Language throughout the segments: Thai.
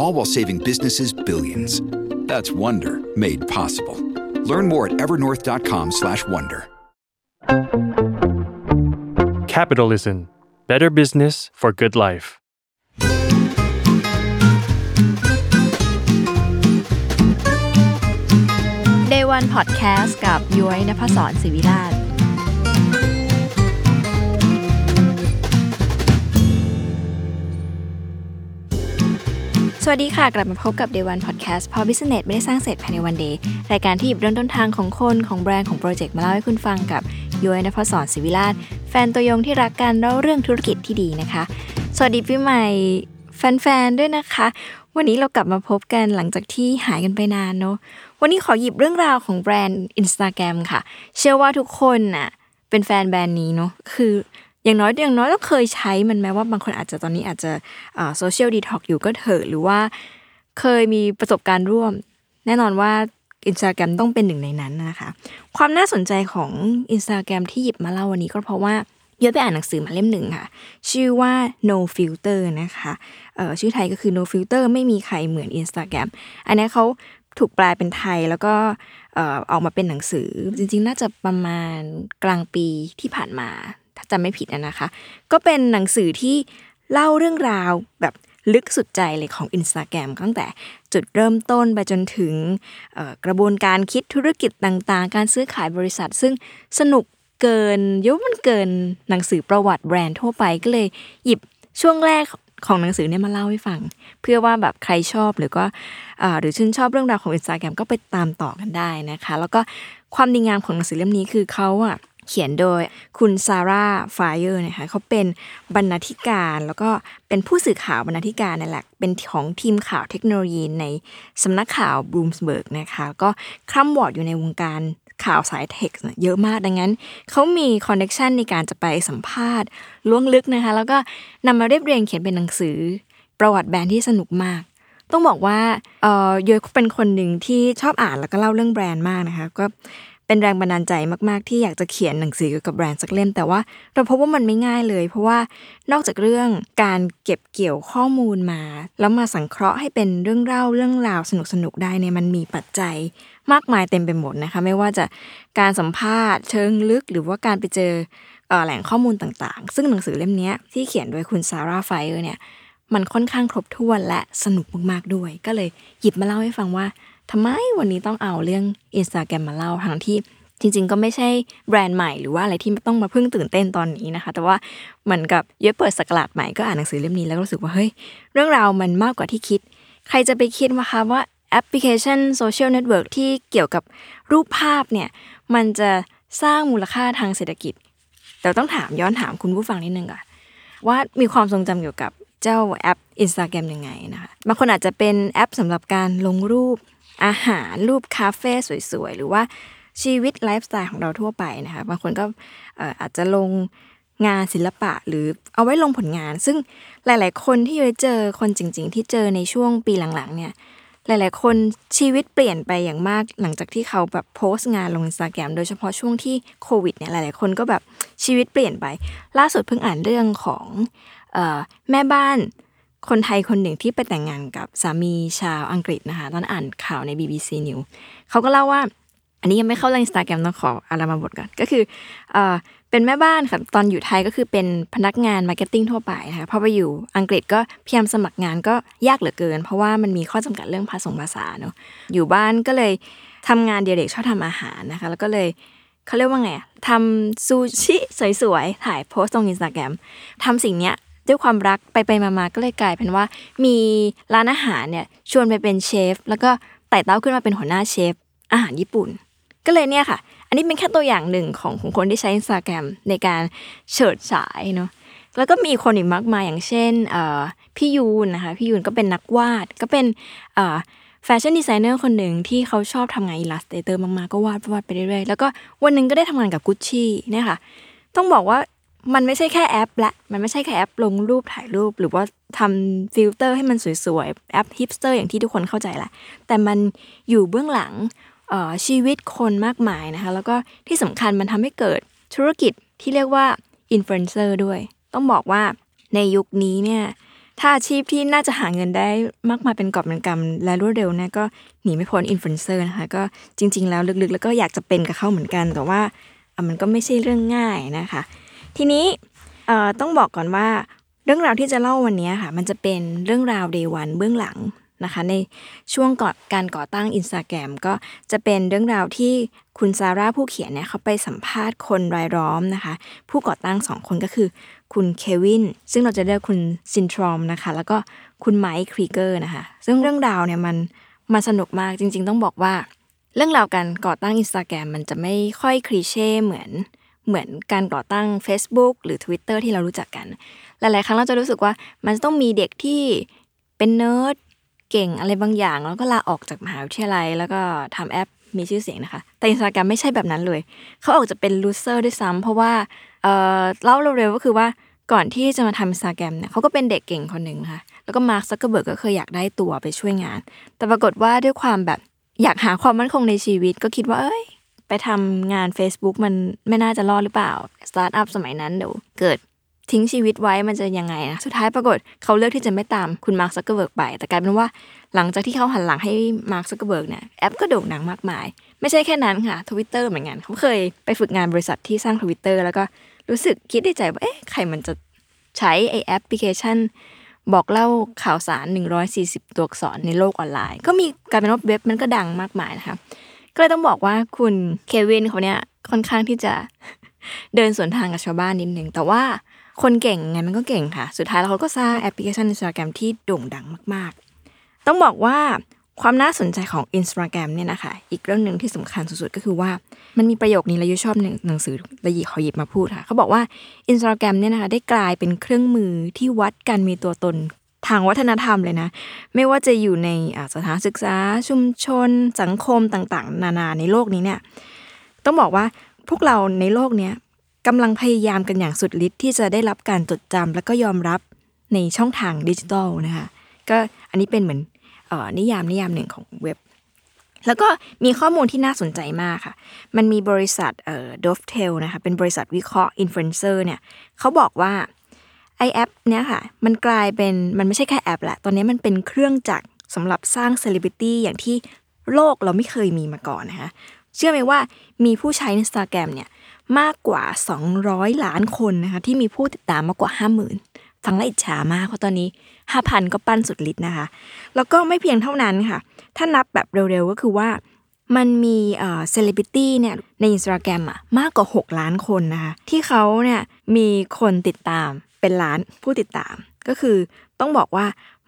All while saving businesses billions. That's Wonder made possible. Learn more at evernorth.com/wonder. Capital Listen. Better business for good life. Day One Podcast กับย้อยณภสร ศิวิราชสวัสดีค่ะกลับมาพบกับ Day One Podcast พอ Business ไม่ได้สร้างเสร็จภายในวันเดย์รายการที่หยิบเริ่มต้นทางของคนของแบรนด์ของโปรเจกต์มาเล่าให้คุณฟังกับย้อยณภสร ศิวิราชแฟนตัวยงที่รักการเล่าเรื่องธุรกิจที่ดีนะคะสวัสดีพี่ใหม่แฟนๆด้วยนะคะวันนี้เรากลับมาพบกันหลังจากที่หายกันไปนานเนาะวันนี้ขอหยิบเรื่องราวของแบรนด์ Instagram ค่ะเชื่อว่าทุกคนน่ะเป็นแฟนแบรนด์นี้เนาะคืออย่างน้อยต้องเคยใช้มันแม้ว่าบางคนอาจจะตอนนี้อาจจะโซเชียลดีท็อกซ์อยู่ก็เถอะหรือว่าเคยมีประสบการณ์ร่วมแน่นอนว่า Instagram ต้องเป็นหนึ่งในนั้นนะคะความน่าสนใจของ Instagram ที่หยิบมาเล่าวันนี้ก็เพราะว่าย้อนไปอ่านหนังสือมาเล่มหนึ่งค่ะชื่อว่า No Filter นะคะชื่อไทยก็คือ No Filter ไม่มีใครเหมือน Instagram อันนี้เขาถูกแปลเป็นไทยแล้วก็ออกมาเป็นหนังสือจริงๆน่าจะประมาณกลางปีที่ผ่านมาถ้าจำไม่ผิดนะคะก็เป็นหนังสือที่เล่าเรื่องราวแบบลึกสุดใจเลยของ Instagram ตั้งแต่จุดเริ่มต้นไปจนถึงกระบวนการคิดธุรกิจต่างๆการซื้อขายบริษัทซึ่งสนุกเกินมันเกินหนังสือประวัติแบรนด์ทั่วไปก็เลยหยิบช่วงแรกของหนังสือเนี่ยมาเล่าให้ฟังเพื่อว่าแบบใครชอบหรือก็หรือชื่นชอบเรื่องราวของ Instagram ก็ไปตามต่อกันได้นะคะแล้วก็ความดีงามของหนังสือเล่มนี้คือเขาอะเขียนโดยคุณซาร่าไฟเออร์นะคะเขาเป็นบรรณาธิการแล้วก็เป็นผู้สื่อข่าวบรรณาธิการนั่นแหละเป็นของทีมข่าวเทคโนโลยีในสำนักข่าว Bloomberg นะคะก็คร่ำวอร์ดอยู่ในวงการข่าวสายเทคเยอะมากดังนั้นเขามีคอนเนคชั่นในการจะไปสัมภาษณ์ล้วงลึกนะคะแล้วก็นำมาเรียบเรียงเขียนเป็นหนังสือประวัติแบรนด์ที่สนุกมากต้องบอกว่าโยเป็นคนหนึ่งที่ชอบอ่านแล้วก็เล่าเรื่องแบรนด์มากนะคะก็เป็นแรงบันดาลใจมากๆที่อยากจะเขียนหนังสือเกี่ยวกับแบรนด์สักเล่มแต่ว่าเราพบว่ามันไม่ง่ายเลยเพราะว่านอกจากเรื่องการเก็บเกี่ยวข้อมูลมาแล้วมาสังเคราะห์ให้เป็นเรื่องเล่าเรื่องราวสนุกๆได้เนี่ยมันมีปัจจัยมากมายเต็มไปหมดนะคะไม่ว่าจะการสัมภาษณ์เชิงลึกหรือว่าการไปเจอแหล่งข้อมูลต่างๆซึ่งหนังสือเล่มนี้ที่เขียนโดยคุณซาร่าไฟเออร์เนี่ยมันค่อนข้างครบถ้วนและสนุกมากๆด้วยก็เลยหยิบมาเล่าให้ฟังว่าทำไมวันนี้ต้องเอาเรื่อง Instagram มาเล่าทั้งที่จริงๆก็ไม่ใช่แบรนด์ใหม่หรือว่าอะไรที่ต้องมาเพิ่งตื่นเต้นตอนนี้นะคะแต่ว่าเหมือนกับย้อยเปิดศักราชใหม่ก็อ่านหนังสือเล่มนี้แล้วรู้สึกว่าเฮ้ยเรื่องราวมันมากกว่าที่คิดใครจะไปคิดว่าคะว่าแอปพลิเคชันโซเชียลเน็ตเวิร์คที่เกี่ยวกับรูปภาพเนี่ยมันจะสร้างมูลค่าทางเศรษฐกิจแต่ต้องย้อนถามคุณผู้ฟังนิดนึงก่อนว่ามีความทรงจำเกี่ยวกับเจ้าแอป Instagram ยังไงนะคะบางคนอาจจะเป็นแอปสำหรับการลงรูปอาหารรูปคาเฟ่สวยๆหรือว่าชีวิตไลฟ์สไตล์ของเราทั่วไปนะคะบางคนก็อาจจะลงงานศิลปะหรือเอาไว้ลงผลงานซึ่งหลายๆคนที่เจอคนจริงๆที่เจอในช่วงปีหลังๆเนี่ยหลายๆคนชีวิตเปลี่ยนไปอย่างมากหลังจากที่เขาแบบโพสต์งานลง Instagram โดยเฉพาะช่วงที่โควิดเนี่ยหลายๆคนก็แบบชีวิตเปลี่ยนไปล่าสุดเพิ่งอ่านเรื่องของแม่บ้านคนไทยคนหนึ่งที่ไปแต่งงานกับสามีชาวอังกฤษนะคะตอนอ่านข่าวใน BBC News เขาก็เล่าว่าอันนี้ยังไม่เข้าใน Instagram ต้องขออารามาบทก่อนก็คือเป็นแม่บ้านค่ะตอนอยู่ไทยก็คือเป็นพนักงานมาร์เก็ตติ้งทั่วไปนะคะพอไปอยู่อังกฤษก็พยายามสมัครงานก็ยากเหลือเกินเพราะว่ามันมีข้อจำกัดเรื่องภาษาเนาะอยู่บ้านก็เลยทำงานเดียร์เด็กชอบทำอาหารนะคะแล้วก็เลย เขาเรียกว่าไงทำซูชิสวยๆถ่ายโพสต์ลง Instagram ทำสิ่งเนี้ยด้วยความรักไปๆมาๆก็เลยกลายเป็นว่ามีร้านอาหารเนี่ยชวนไปเป็นเชฟแล้วก็ไต่เต้าขึ้นมาเป็นหัวหน้าเชฟอาหารญี่ปุ่นก็เลยเนี่ยค่ะอันนี้เป็นแค่ตัวอย่างหนึ่งของคนที่ใช้ Instagram ในการเฉิดฉายเนาะแล้วก็มีคนอีกมากมายอย่างเช่นพี่ยูนนะคะพี่ยูนก็เป็นนักวาดก็เป็นแฟชั่นดีไซเนอร์คนหนึ่งที่เขาชอบทำงานอิลลัสเตเตอร์มากๆก็วาดไปเรื่อยๆแล้วก็วันนึงก็ได้ทำงานกับ Gucci เนี่ยค่ะต้องบอกว่ามันไม่ใช่แค่แอปละมันไม่ใช่แค่แอปลงรูปถ่ายรูปหรือว่าทำฟิลเตอร์ให้มันสวยๆแอปฮิปสเตอร์อย่างที่ทุกคนเข้าใจละแต่มันอยู่เบื้องหลังชีวิตคนมากมายนะคะแล้วก็ที่สำคัญมันทำให้เกิดธุรกิจที่เรียกว่าอินฟลูเอนเซอร์ด้วยต้องบอกว่าในยุคนี้เนี่ยถ้าอาชีพที่น่าจะหาเงินได้มากมายเป็นกอบเป็นกำและรวดเร็วเนี่ยก็หนีไม่พ้นอินฟลูเอนเซอร์นะคะก็จริงๆแล้วลึกๆแล้วก็อยากจะเป็นกับเขาเหมือนกันแต่ว่ามันก็ไม่ใช่เรื่องง่ายนะคะทีนี้ต้องบอกก่อนว่าเรื่องราวที่จะเล่าวันนี้ค่ะมันจะเป็นเรื่องราว Day One เบื้องหลังนะคะในช่วงก่อนการก่อตั้ง Instagram ก็จะเป็นเรื่องราวที่คุณซาร่าผู้เขียนเนี่ยเขาไปสัมภาษณ์คนรายล้อมนะคะผู้ก่อตั้ง2คนก็คือคุณเควินซึ่งเราจะเรียกคุณซินทรอมนะคะแล้วก็คุณไมค์ครีเกอร์นะคะซึ่งเรื่องราวเนี่ยมันสนุกมากจริงๆต้องบอกว่าเรื่องราวการก่อตั้ง Instagram มันจะไม่ค่อยคลีเช่เหมือนการก่อตั้ง Facebook หรือ Twitter ที่เรารู้จักกันหลายๆครั้งเราจะรู้สึกว่ามันจะต้องมีเด็กที่เป็นเนิร์ดเก่งอะไรบางอย่างแล้วก็ลาออกจากมหาวิทยาลัยแล้วก็ทำแอปมีชื่อเสียงนะคะแต่ Instagram ไม่ใช่แบบนั้นเลยเขาออกจะเป็นลูเซอร์ด้วยซ้ำเพราะว่าเล่าเร็วๆก็คือว่าก่อนที่จะมาทำ Instagram เนี่ยเขาก็เป็นเด็กเก่งคนหนึ่งค่ะแล้วก็ Mark Zuckerberg ก็เคยอยากได้ตัวไปช่วยงานแต่ปรากฏว่าด้วยความแบบอยากหาความมั่นคงในชีวิตก็คิดว่าเอ้ยไปทำงาน Facebook มันไม่น่าจะรอดหรือเปล่าสตาร์ทอัพสมัยนั้นเดี๋ยวเกิดทิ้งชีวิตไว้มันจะยังไงนะสุดท้ายปรากฏเขาเลือกที่จะไม่ตามคุณ Mark Zuckerberg ไปแต่กลายเป็นว่าหลังจากที่เขาหันหลังให้ Mark Zuckerberg เนี่ยแอปก็โด่งดังมากมายไม่ใช่แค่นั้นค่ะ Twitter เหมือนกันเขาเคยไปฝึกงานบริษัทที่สร้าง Twitter แล้วก็รู้สึกคิดในใจว่าเอ๊ะใครมันจะใช้ไอ้แอปพลิเคชันบอกเล่าข่าวสาร140ตัวอักษรในโลกออนไลน์ก็มีกลายเป็นว่าเว็บมันก็ดังมากมายนะคะก็เลยต้องบอกว่าคุณเควินเขาเนี่ยค่อนข้างที่จะเดินสวนทางกับชาวบ้านนิดนึงแต่ว่าคนเก่งไงมันก็เก่งค่ะสุดท้ายแล้วเขาก็สร้างแอปพลิเคชัน Instagram ที่โด่งดังมากๆต้องบอกว่าความน่าสนใจของ Instagram เนี่ยนะคะอีกเรื่องนึงที่สำคัญสุดๆก็คือว่ามันมีประโยคนี้เราชอบหนังสือละยิขอหยิบมาพูดค่ะเขาบอกว่า Instagram เนี่ยนะคะได้กลายเป็นเครื่องมือที่วัดการมีตัวตนทางวัฒนธรรมเลยนะไม่ว่าจะอยู่ในสถานศึกษาชุมชนสังคมต่างๆนานาในโลกนี้เนี่ยต้องบอกว่าพวกเราในโลกเนี้ยกำลังพยายามกันอย่างสุดฤทธิ์ที่จะได้รับการจดจำและก็ยอมรับในช่องทางดิจิทัลนะคะก็อันนี้เป็นเหมือนนิยามหนึ่งของเว็บแล้วก็มีข้อมูลที่น่าสนใจมากค่ะมันมีบริษัทดอฟเทลนะคะเป็นบริษัทวิเคราะห์อินฟลูเอนเซอร์เนี่ยเขาบอกว่าไอแอปเนี่ยค่ะมันกลายเป็นมันไม่ใช่แค่แอปแหละตอนนี้มันเป็นเครื่องจักรสำหรับสร้างเซเลบริตี้อย่างที่โลกเราไม่เคยมีมาก่อนนะคะเชื่อไหมว่ามีผู้ใช้ Instagram เนี่ยมากกว่า200ล้านคนนะคะที่มีผู้ติดตามมากกว่า 50,000 ฟังแล้วอิจฉามากเพราะตอนนี้ 5,000 ก็ปั้นสุดฤทธิ์นะคะแล้วก็ไม่เพียงเท่านั้นค่ะถ้านับแบบเร็วๆก็คือว่ามันมีเซเลบริตี้เนี่ยใน Instagram อ่ะมากกว่า6ล้านคนนะคะที่เขาเนี่ยมีคนติดตามเป็นล้านผู้ติดตามก็คือต้องบอกว่า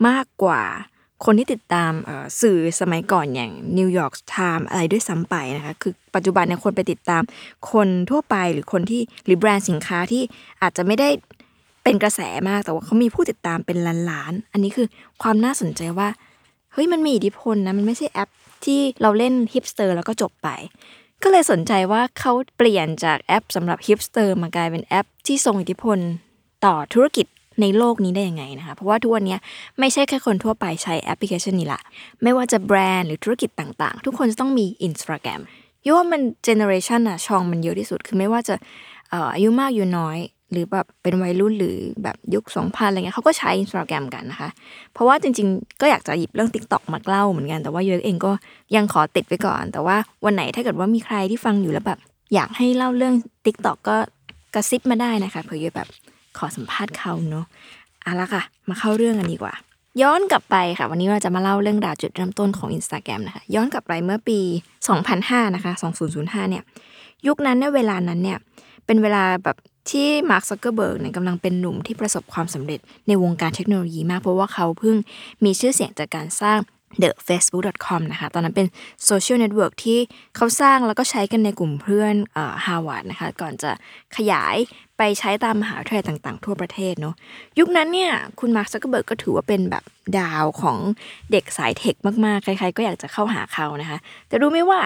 มากกว่าคนที่ติดตามสื่อสมัยก่อนอย่าง New York Times อะไรด้วยซ้ำไปนะคะคือปัจจุบันเนี่ยคนไปติดตามคนทั่วไปหรือคนที่หรือแบรนด์สินค้าที่อาจจะไม่ได้เป็นกระแสมากแต่ว่าเขามีผู้ติดตามเป็นล้านๆอันนี้คือความน่าสนใจว่าเฮ้ยมันมีอิทธิพลนะมันไม่ใช่แอปที่เราเล่นฮิปสเตอร์แล้วก็จบไปก็เลยสนใจว่าเขาเปลี่ยนจากแอปสำหรับฮิปสเตอร์มากลายเป็นแอปที่ทรงอิทธิพลต่อธุรกิจในโลกนี้ได้ยังไงนะคะเพราะว่าทุกวันนี้ไม่ใช่แค่คนทั่วไปใช้แอปพลิเคชันนี้ละไม่ว่าจะแบรนด์หรือธุรกิจต่างๆทุกคนจะต้องมี Instagram ยกว่ามันเจเนอเรชันอะช่องมันเยอะที่สุดคือไม่ว่าจะอายุมากอยู่น้อยหรือแบบเป็นวัยรุ่นหรือแบบยุค 2000 อะไรเงี้ยเขาก็ใช้ Instagram กันนะคะเพราะว่าจริงๆก็อยากจะหยิบเรื่อง TikTok มาเล่าเหมือนกันแต่ว่าเยอะเองก็ยังขอติดไว้ก่อนแต่ว่าวันไหนถ้าเกิดว่ามีใครที่ฟังอยู่แล้วแบบอยากให้เล่าเรื่อง TikTok ก็กระซิบมาได้นะคะเผื่อเยอะแบบขอสัมภาษณ์เขาเนาะเอาละค่ะมาเข้าเรื่องกันดีกว่าย้อนกลับไปค่ะวันนี้เราจะมาเล่าเรื่องราวจุดเริ่มต้นของ Instagram นะคะย้อนกลับไปเมื่อปี2005นะคะ2005เนี่ย ยุคนั้นในเวลานั้นเนี่ยเป็นเวลาแบบที่มาร์ค ซักเกอร์เบิร์กเนี่ยกำลังเป็นหนุ่มที่ประสบความสำเร็จในวงการเทคโนโลยีมากเพราะว่าเขาเพิ่งมีชื่อเสียงจากการสร้าง The Facebook.com นะคะตอนนั้นเป็นโซเชียลเน็ตเวิร์กที่เขาสร้างแล้วก็ใช้กันในกลุ่มเพื่อนฮาร์วาร์ดนะคะก่อนจะขยายไปใช้ตามมหาวิทยาลัยต่างๆทั่วประเทศเนาะยุคนั้นเนี่ยคุณมาร์ค ซักเกอร์เบิร์กก็ถือว่าเป็นแบบดาวของเด็กสายเทคมากๆใครๆก็อยากจะเข้าหาเขานะคะแต่รู้ไหมว่า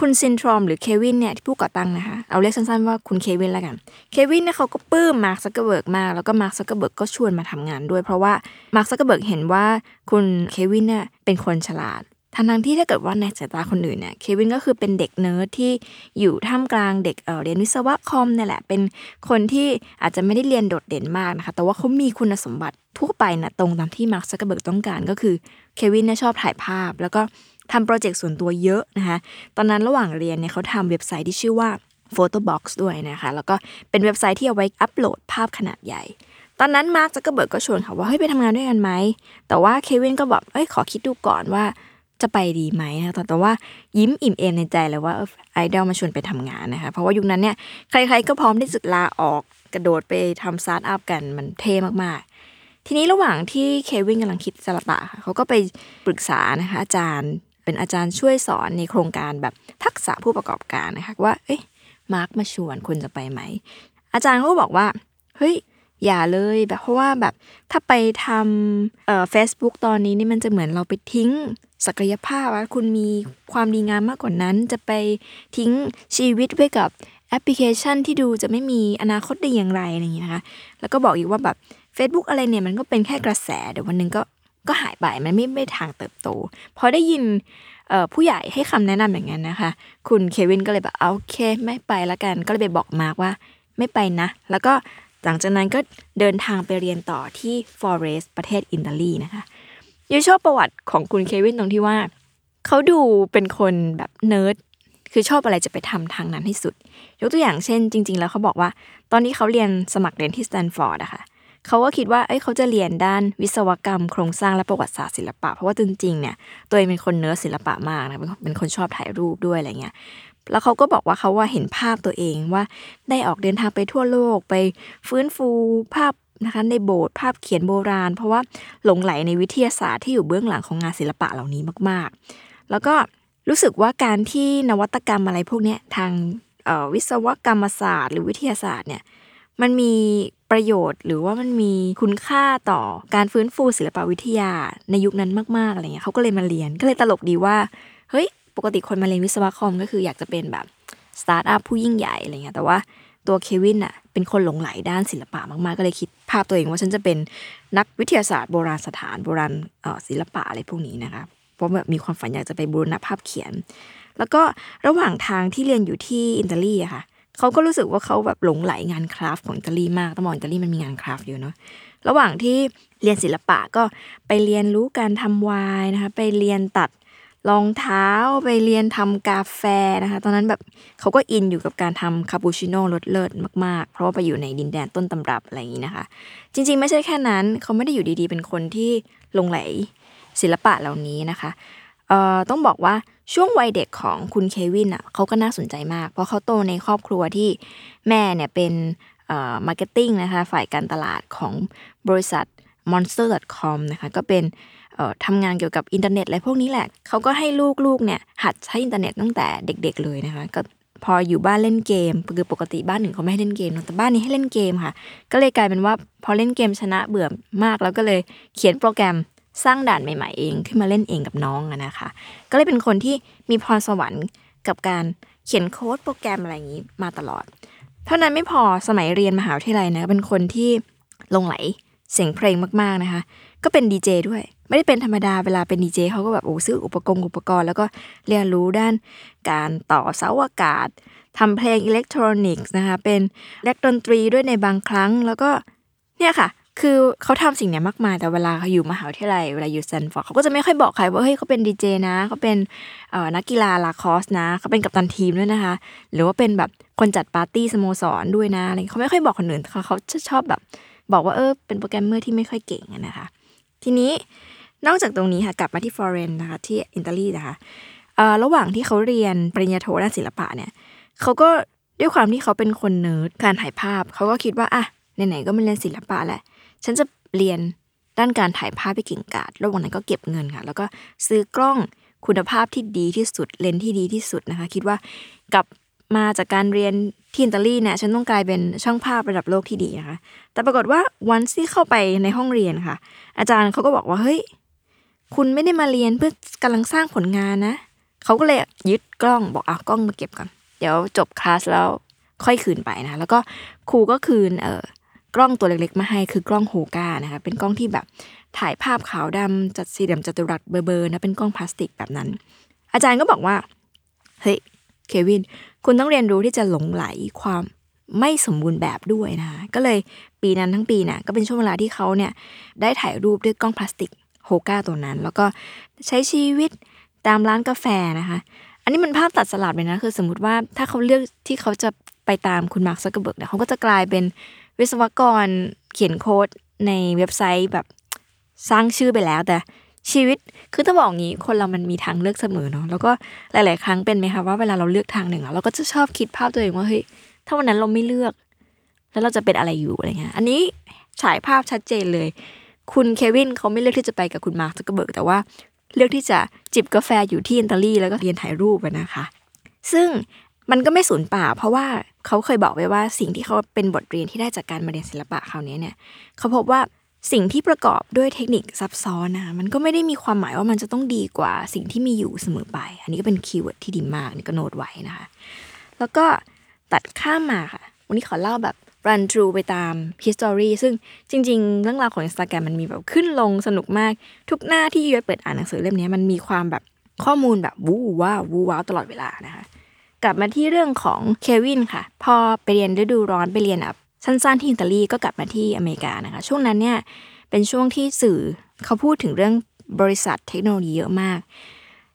คุณซินทรอมหรือเควินเนี่ยที่ผู้ก่อตั้งนะคะเอาเรียกสั้นๆว่าคุณเควินแล้วกันเควินเนี่ยเขาก็ปลื้มมาร์ค ซักเกอร์เบิร์กมากแล้วก็มาร์ค ซักเกอร์เบิร์กก็ชวนมาทำงานด้วยเพราะว่ามาร์ค ซักเกอร์เบิร์กเห็นว่าคุณเควินเนี่ยเป็นคนฉลาดทั้งที่ถ้าเกิดว่าในสายตาคนอื่นเนี่ยเควินก็คือเป็นเด็กเนิร์ดที่อยู่ท่ามกลางเด็กเรียนวิศวะคอมเนี่ยแหละเป็นคนที่อาจจะไม่ได้เรียนโดดเด่นมากนะคะแต่ว่าเขามีคุณสมบัติทั่วไปนะตรงตามที่มาร์ค ซักเกอร์เบิร์กต้องการก็คือเควินเนี่ยชอบถ่ายภาพแล้วก็ทำโปรเจกต์ส่วนตัวเยอะนะคะตอนนั้นระหว่างเรียนเนี่ยเขาทำเว็บไซต์ที่ชื่อว่า Photobox ด้วยนะคะแล้วก็เป็นเว็บไซต์ที่เอาไว้อัปโหลดภาพขนาดใหญ่ตอนนั้นมาร์ค ซักเกอร์เบิร์กก็ชวนเขาว่าเฮ้ยไปทำงานด้วยกันไหมแต่ว่าเควินก็แบบเอ้ยขอคิดดูก่อนว่าจะไปดีไหมนะแต่ว่ายิ้มอิ่มเอมในใจเลยว่าไอดอลมาชวนไปทำงานนะคะเพราะว่ายุคนั้นเนี่ยใครๆก็พร้อมที่จะลาออกกระโดดไปทำสตาร์ทอัพกันมันเท่มากๆทีนี้ระหว่างที่เควินกำลังคิดสาระตะเขาก็ไปปรึกษานะคะอาจารย์เป็นอาจารย์ช่วยสอนในโครงการแบบทักษะผู้ประกอบการนะคะว่าเอ๊ะมาร์คมาชวนคุณจะไปไหมอาจารย์เขาบอกว่าเฮ้ยอย่าเลยแบบเพราะว่าแบบถ้าไปทำFacebook ตอนนี้นี่มันจะเหมือนเราไปทิ้งศักยภาพว่าคุณมีความดีงามมากกว่านั้นจะไปทิ้งชีวิตไว้กับแอปพลิเคชันที่ดูจะไม่มีอนาคตได้อย่างไรอะไรอย่างนี้นะคะแล้วก็บอกอีกว่าแบบFacebook อะไรเนี่ยมันก็เป็นแค่กระแสเดี๋ยววันนึงก็หายไปมันไม่ทางเติบโตพอได้ยินผู้ใหญ่ให้คำแนะนำอย่างนั้นนะคะคุณเควินก็เลยแบบโอเคไม่ไปละกันก็เลยไปบอกมาร์คว่าไม่ไปนะแล้วก็หลังจากนั้นก็เดินทางไปเรียนต่อที่ฟลอเรนซ์ประเทศอิตาลีนะคะยูชอบประวัติของคุณเควินตรงที่ว่าเขาดูเป็นคนแบบเนิร์ดคือชอบอะไรจะไปทำทางนั้นให้สุดยกตัวอย่างเช่นจริงๆแล้วเขาบอกว่าตอนนี้เขาเรียนสมัครเรียนที่สแตนฟอร์ดอะค่ะเขาก็คิดว่าเขาจะเรียนด้านวิศวกรรมโครงสร้างและประวัติศาสตร์ศิลปะเพราะว่าจริงๆเนี่ยตัวเองเป็นคนเนิร์ดศิลปะมากนะเป็นคนชอบถ่ายรูปด้วยอะไรเงี้ยแล้วเขาก็บอกว่าเขาเห็นภาพตัวเองว่าได้ออกเดินทางไปทั่วโลกไปฟื้นฟูภาพนะคะในโบสถ์ภาพเขียนโบราณเพราะว่าหลงไหลในวิทยาศาสตร์ที่อยู่เบื้องหลังของงานศิลปะเหล่านี้มากๆแล้วก็รู้สึกว่าการที่นวัตกรรมอะไรพวกนี้ทางวิศวกรรมศาสตร์หรือวิทยาศาสตร์เนี่ยมันมีประโยชน์หรือว่ามันมีคุณค่าต่อการฟื้นฟูศิลปวิทยาในยุคนั้นมากๆอะไรเงี้ยเขาก็เลยมาเรียนก็เลยตลกดีว่าเฮ้ยปกติคนมาเรียนวิศวะคอมก็คืออยากจะเป็นแบบสตาร์ทอัพผู้ยิ่งใหญ่อะไรเงี้ยแต่ว่าตัวเควินน่ะเป็นคนหลงไหลด้านศิลปะมากๆก็เลยคิดภาพตัวเองว่าฉันจะเป็นนักวิทยาศาสตร์โบราณสถานโบราณศิลปะอะไรพวกนี้นะคะเพราะแบบมีความฝันอยากจะไปบูรณะภาพเขียนแล้วก็ระหว่างทางที่เรียนอยู่ที่อิตาลีอะค่ะเขาก็รู้สึกว่าเขาแบบหลงไหลงานคราฟของอิตาลีมากต้องมองอิตาลีมันมีงานคราฟอยู่เนาะระหว่างที่เรียนศิลปะก็ไปเรียนรู้การทำไวน์นะคะไปเรียนตัดรองเท้าไปเรียนทำกาแฟนะคะตอนนั้นแบบเขาก็อินอยู่กับการทำคาปูชิโน่รสเลิศมากๆเพราะว่าไปอยู่ในดินแดนต้นตำรับอะไรอย่างนี้นะคะจริงๆไม่ใช่แค่นั้นเขาไม่ได้อยู่ดีๆเป็นคนที่หลงไหลศิลปะเหล่านี้นะคะต้องบอกว่าช่วงวัยเด็กของคุณเควินอ่ะเขาก็น่าสนใจมากเพราะเขาโตในครอบครัวที่แม่เนี่ยเป็นมาร์เก็ตติ้งนะคะฝ่ายการตลาดของบริษัท monster.com นะคะก็เป็นทำงานเกี่ยวกับอินเทอร์เน็ตอะไรพวกนี้แหละเขาก็ให้ลูกๆเนี่ยหัดใช้อินเทอร์เน็ตตั้งแต่เด็กๆเลยนะคะก็พออยู่บ้านเล่นเกมคือปกติบ้านหนึ่งเขาไม่ให้เล่นเกมแต่บ้านนี้ให้เล่นเกมค่ะก็เลยกลายเป็นว่าพอเล่นเกมชนะเบื่อมากแล้วก็เลยเขียนโปรแกรมสร้างด่านใหม่ๆเองขึ้นมาเล่นเองกับน้องนะคะก็เลยเป็นคนที่มีพรสวรรค์กับการเขียนโค้ดโปรแกรมอะไรอย่างนี้มาตลอดเท่านั้นไม่พอสมัยเรียนมหาวิทยาลัยนะเป็นคนที่หลงไหลเสียงเพลงมากๆนะคะก็เป็นดีเจด้วยไม่ได้เป็นธรรมดาเวลาเป็นดีเจเขาก็แบบซื้ออุปกรณ์แล้วก็เรียนรู้ด้านการต่อเสาอากาศทำเพลงอิเล็กทรอนิกส์นะคะเป็นเล่นดนตรีด้วยในบางครั้งแล้วก็เนี่ยค่ะคือเขาทำสิ่งนี้มากมายแต่เวลาเขาอยู่มหาวิทยาลัยเวลาอยู่สแตนฟอร์ดเขาก็จะไม่ค่อยบอกใครว่าเฮ้ยเขาเป็นดีเจนะเขาเป็นนักกีฬาลาคอสนะเขาเป็นกัปตันทีมด้วยนะคะหรือว่าเป็นแบบคนจัดปาร์ตี้สโมสรด้วยนะอะไรเขาไม่ค่อยบอกคนอื่นเขาชอบแบบบอกว่าเป็นโปรแกรมเมอร์ที่ไม่ค่อยเก่งนะคะทีนี้นอกจากตรงนี้ค่ะกลับมาที่ฟลอเรนซ์นะคะที่อิตาลีนะคะระหว่างที่เขาเรียนปริญญาโทด้านศิลปะเนี่ย เขาก็ด้วยความที่เขาเป็นคนเนิร์ดการถ่ายภาพเขาก็คิดว่าอ่ะไหนๆก็มาเรียนศิลปะแหละฉันจะเรียนด้านการถ่ายภาพไปเก่งกาจระหว่างนั้นก็เก็บเงินค่ะแล้วก็ซื้อกล้องคุณภาพที่ดีที่สุดเลนส์ที่ดีที่สุดนะคะคิดว่ากลับมาจากการเรียนที่อิตาลีเนี่ยฉันต้องกลายเป็นช่างภาพระดับโลกที่ดีนะคะแต่ปรากฏว่าวันที่เข้าไปในห้องเรียนค่ะอาจารย์เขาก็บอกว่าเฮ้ยคุณไม่ได้มาเรียนเพื่อกำลังสร้างผลงานนะเขาก็เลยยึดกล้องบอกเอากล้องมาเก็บก่อนเดี๋ยวจบคลาสแล้วค่อยคืนไปนะแล้วก็ครูก็คืนกล้องตัวเล็กๆมาให้คือกล้องโฮก้านะคะเป็นกล้องที่แบบถ่ายภาพขาวดำจัดสี่เหลี่ยมจัตุรัสเบอร์ๆนะเป็นกล้องพลาสติกแบบนั้นอาจารย์ก็บอกว่าเฮ้ยเควินคุณต้องเรียนรู้ที่จะหลงไหลความไม่สมบูรณ์แบบด้วยนะคะก็เลยปีนั้นทั้งปีน่ะก็เป็นช่วงเวลาที่เขาเนี่ยได้ถ่ายรูปด้วยกล้องพลาสติกโฮก้าตัวนั้นแล้วก็ใช้ชีวิตตามร้านกาแฟนะคะอันนี้มันภาพตัดสลับเลยนะคือสมมติว่าถ้าเขาเลือกที่เขาจะไปตามคุณ Mark Zuckerberg เนี่ยเขาก็จะกลายเป็นวิศวกรเขียนโค้ดในเว็บไซต์แบบสร้างชื่อไปแล้วแต่ชีวิตคือถ้าบอกงี้คนเรามันมีทางเลือกเสมอเนาะแล้วก็หลายๆครั้งเป็นไหมคะว่าเวลาเราเลือกทางหนึ่งเราก็จะชอบคิดภาพตัวเองว่าเฮ้ยถ้าวันนั้นเราไม่เลือกแล้วเราจะเป็นอะไรอยู่อะไรเงี้ยอันนี้ฉายภาพชัดเจนเลยคุณเควินเขาไม่เลือกที่จะไปกับคุณมาร์คซักเกอร์เบิร์กแต่ว่าเลือกที่จะจิบกาแฟอยู่ที่อิตาลีแล้วก็เรียนถ่ายรูปนะคะซึ่งมันก็ไม่สูญเปล่าเพราะว่าเขาเคยบอกไว้ว่าสิ่งที่เขาเป็นบทเรียนที่ได้จากการมาเรียนศิลปะคราวนี้เนี่ยเขาพบว่าสิ่งที่ประกอบด้วยเทคนิคซับซ้อนนะคะมันก็ไม่ได้มีความหมายว่ามันจะต้องดีกว่าสิ่งที่มีอยู่เสมอไปอันนี้ก็เป็นคีย์เวิร์ดที่ดีมากนี่ก็โน้ตไว้นะคะแล้วก็ตัดข้ามมาค่ะวันนี้ขอเล่าแบบ run through ไปตาม history ซึ่งจริงๆเรื่องราวของ Instagram มันมีแบบขึ้นลงสนุกมากทุกหน้าที่ยุ้ยเปิดอ่านหนังสือเล่มนี้มันมีความแบบข้อมูลแบบวู้ว้าววู้ว้าวตลอดเวลานะคะกลับมาที่เรื่องของเควินค่ะพอไปเรียนฤดูร้อนไปเรียนสั้นๆที่อิตาลีก็กลับมาที่อเมริกานะคะช่วงนั้นเนี่ยเป็นช่วงที่สื่อเขาพูดถึงเรื่องบริษัทเทคโนโลยีเยอะมาก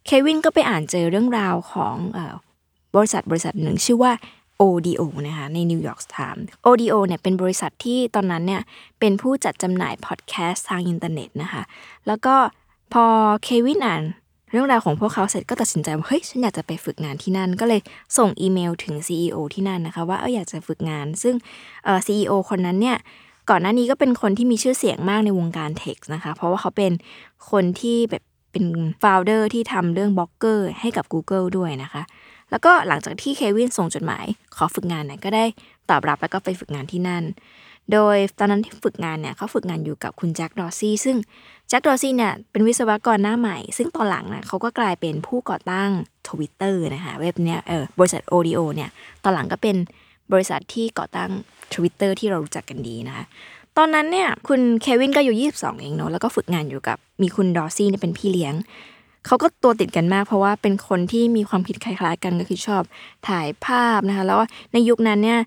เควินก็ไปอ่านเจอเรื่องราวของบริษัทหนึ่งชื่อว่า Odeo นะคะใน New York Times Odeo เนี่ยเป็นบริษัทที่ตอนนั้นเนี่ยเป็นผู้จัดจำหน่ายพอดแคสต์ทางอินเทอร์เน็ตนะคะแล้วก็พอเควินอ่านเรื่องราวของพวกเขาเสร็จก็ตัดสินใจว่าเฮ้ยฉันอยากจะไปฝึกงานที่นั่นก็เลยส่งอีเมลถึง CEO ที่นั่นนะคะว่าอยากจะฝึกงานซึ่งCEO คนนั้นเนี่ยก่อนหน้านี้ก็เป็นคนที่มีชื่อเสียงมากในวงการเทคนะคะเพราะว่าเขาเป็นคนที่แบบเป็น founder ที่ทำเรื่องบล็อกเกอร์ให้กับ Google ด้วยนะคะแล้วก็หลังจากที่เควินส่งจดหมายขอฝึกงานเนี่ยก็ได้ตอบรับแล้วก็ไปฝึกงานที่นั่นโดยตอนนั้นที่ฝึกงานเนี่ยเขาฝึกงานอยู่กับคุณแจ็คดอร์ซี่ซึ่งแจ็คดอร์ซี่เนี่ยเป็นวิศวกรหน้าใหม่ซึ่งตอนหลังนะเขาก็กลายเป็นผู้ก่อตั้ง Twitter นะคะเว็บเนี่ยบริษัท Odeo เนี่ยตอนหลังก็เป็นบริษัทที่ก่อตั้ง Twitter ที่เรารู้จักกันดีนะคะตอนนั้นเนี่ยคุณเควินก็อายุ22เองเนาะแล้วก็ฝึกงานอยู่กับมีคุณดอร์ซี่เนี่ยเป็นพี่เลี้ยงเขาก็ตัวติดกันมากเพราะว่าเป็นคนที่มีความคิดคล้ายๆกันก็คือชอบถ่ายภาพนะคะแล้วในยุคนั้นเนี่ย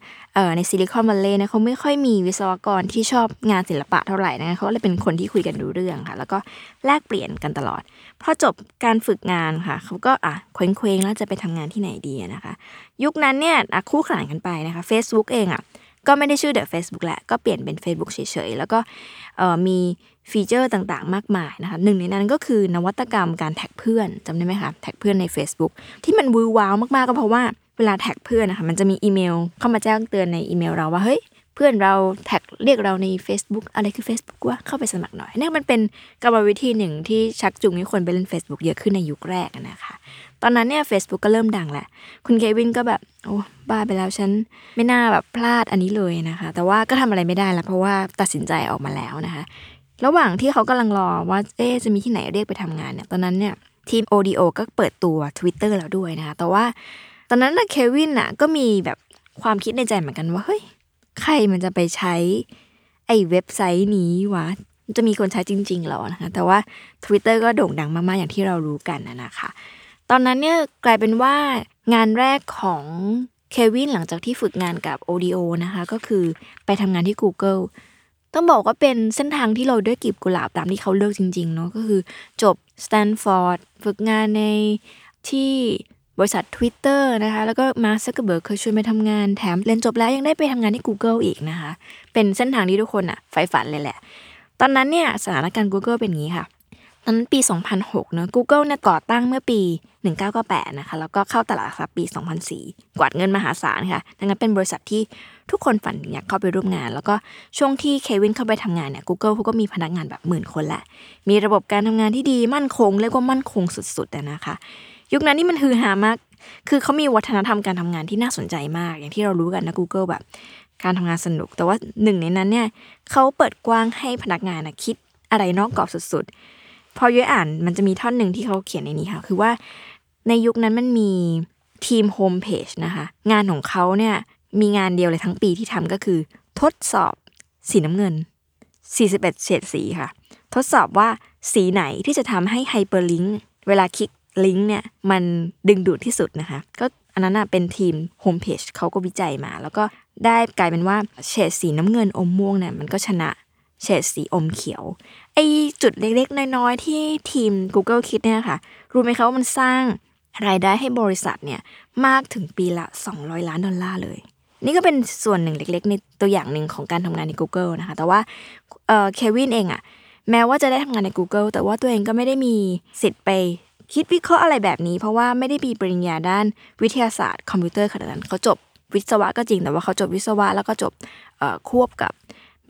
ในซิลิคอนวัลเลย์เนี่ยเขาไม่ค่อยมีวิศวกรที่ชอบงานศิลปะเท่าไหร่นะคะเขาเลยเป็นคนที่คุยกันรู้เรื่องค่ะแล้วก็แลกเปลี่ยนกันตลอดพอจบการฝึกงานค่ะเขาก็เคว้งๆแล้วจะไปทำงานที่ไหนดีนะคะยุคนั้นเนี่ยคู่ขนานกันไปนะคะ Facebook เองก็ไม่ได้ชื่อ The Facebook แหละก็เปลี่ยนเป็น Facebook เฉยๆแล้วก็มีฟีเจอร์ต่างๆมากมายนะคะหนึ่งในนั้นก็คือนวัตกรรมการแท็กเพื่อนจำได้ไหมคะแท็กเพื่อนใน Facebook ที่มันวูว้าวมากๆก็เพราะว่าเวลาแท็กเพื่อนนะคะมันจะมีอีเมลเข้ามาแจ้งเตือนในอีเมลเราว่าเฮ้ยเพื่อนเราแท็กเรียกเราใน Facebook อะไรคือ Facebook วะเข้าไปสมัครหน่อยนี่มันเป็นกรรมวิธีหนึ่งที่ชักจูงให้คนไปเล่น Facebook เยอะขึ้นในยุคแรกนะคะตอนนั้นเนี่ย Facebook ก็เริ่มดังแหละคุณเควินก็แบบโอ้บ้าไปแล้วฉันไม่น่าแบบพลาดอันนี้เลยนะคะแต่ว่าก็ทำอะไรไม่ได้ละเพราะว่าตัดสินใจออกมาแล้วนะคะระหว่างที่เขากำลังรอว่าจะมีที่ไหนเรียกไปทำงานเนี่ยตอนนั้นเนี่ยทีม Odeo ก็เปิดตัว Twitter แล้วด้วยนะคะแต่ว่าตอนนั้นน่ะเควินน่ะก็มีแบบความคิดในใจเหมือนกันว่าเฮ้ยใครมันจะไปใช้ไอ้เว็บไซต์นี้วะจะมีคนใช้จริงๆหรอนะคะแต่ว่า Twitter ก็โด่งดังมากๆอย่างที่เรารู้กันนะคะตอนนั้นเนี่ยกลายเป็นว่างานแรกของเควินหลังจากที่ฝึกงานกับ Odeo นะคะก็คือไปทำงานที่ Googleต้องบอกว่าเป็นเส้นทางที่เราได้กลีบกุหลาบตามที่เขาเลือกจริงๆเนาะก็คือจบสแตนฟอร์ดฝึกงานในที่บริษัท Twitter นะคะแล้วก็มาร์ค ซักเกอร์เบิร์กเคยชวนไปทำงานแถมเรียนจบแล้วยังได้ไปทำงานที่ Google อีกนะคะเป็นเส้นทางที่ทุกคนใฝ่ฝันเลยแหละตอนนั้นเนี่ยสถานการณ์ Google เป็นอย่างนี้ค่ะ อนนั้นปี2006เนอะ Google เนี่ยก่อตั้งเมื่อปี1998นะคะแล้วก็เข้าตลาดหลักทรัพย์ปี2004กวาดเงินมหาศาลค่ะดังนั้นเป็นบริษัทที่ทุกคนฝันอยากเข้าไปร่วมงานแล้วก็ช่วงที่เควินเข้าไปทำงานเนี่ย Google เขาก็มีพนักงานแบบ10,000 คนละมีระบบการทำงานที่ดีมั่นคงเรียกว่ามั่นคงสุดๆนะคะยุคนั้นนี่มันฮือฮามากคือเขามีวัฒนธรรมการทำงานที่น่าสนใจมากอย่างที่เรารู้กันนะ Google แบบการทำงานสนุกแต่ว่าหนึ่งในนั้นเนี่ยเขาเปิดกว้างให้พนักงานนะคิดอะไรนอกกรอบสุดๆพอย้อยอ่านมันจะมีท่อนหนึ่งที่เขาเขียนในนี้ค่ะคือว่าในยุคนั้นมันมีทีมโฮมเพจนะคะงานของเขาเนี่ยมีงานเดียวเลยทั้งปีที่ทำก็คือทดสอบสีน้ำเงิน41เฉดสีค่ะทดสอบว่าสีไหนที่จะทำให้ไฮเปอร์ลิงก์เวลาคลิกลิงก์เนี่ยมันดึงดูดที่สุดนะคะก็อันนั้นเป็นทีมโฮมเพจเขาก็วิจัยมาแล้วก็ได้กลายเป็นว่าเฉดสีน้ำเงินอมม่วงเนี่ยมันก็ชนะเฉดสีอมเขียวไอ้จุดเล็กๆน้อยๆที่ทีม Google คิดเนี่ยค่ะรู้ไหมคะว่ามันสร้างรายได้ให้บริษัทเนี่ยมากถึงปีละ$200 ล้านเลยนี่ก็เป็นส่วนหนึ่งเล็กๆในตัวอย่างหนึ่งของการทำงานใน Google นะคะแต่ว่าเควินเองอะแม้ว่าจะได้ทำงานใน Google แต่ว่าตัวเองก็ไม่ได้มีสิทธิ์ไปคิดวิเคราะห์อะไรแบบนี้เพราะว่าไม่ได้มีปริญญาด้านวิทยาศาสตร์คอมพิวเตอร์ขนาดนั้นเขาจบวิศวะก็จริงแต่ว่าเขาจบวิศวะแล้วก็จบควบกับ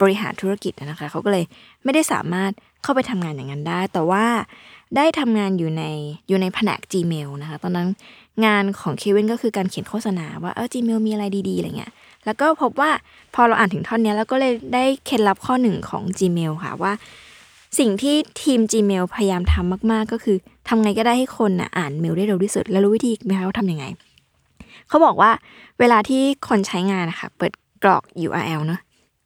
บริหารธุรกิจนะคะเขาก็เลยไม่ได้สามารถเข้าไปทำงานอย่างนั้นได้แต่ว่าได้ทำงานอยู่ในแผนก Gmail นะคะตอนนั้นงานของเควินก็คือการเขียนโฆษณาว่าGmail มีอะไรดีๆอะไรเงี้ยแล้วก็พบว่าพอเราอ่านถึงท่อนนี้แล้วก็เลยได้เคล็ดลับข้อหนึ่งของ Gmail ค่ะว่าสิ่งที่ทีม Gmail พยายามทำมากๆก็คือทำไงก็ได้ให้คนอ่านเมลได้เร็วที่สุดแล้วรู้วิธีไหมคะว่าทำยังไงเขาบอกว่าเวลาที่คนใช้งานนะคะเปิดกรอก URL เนอะ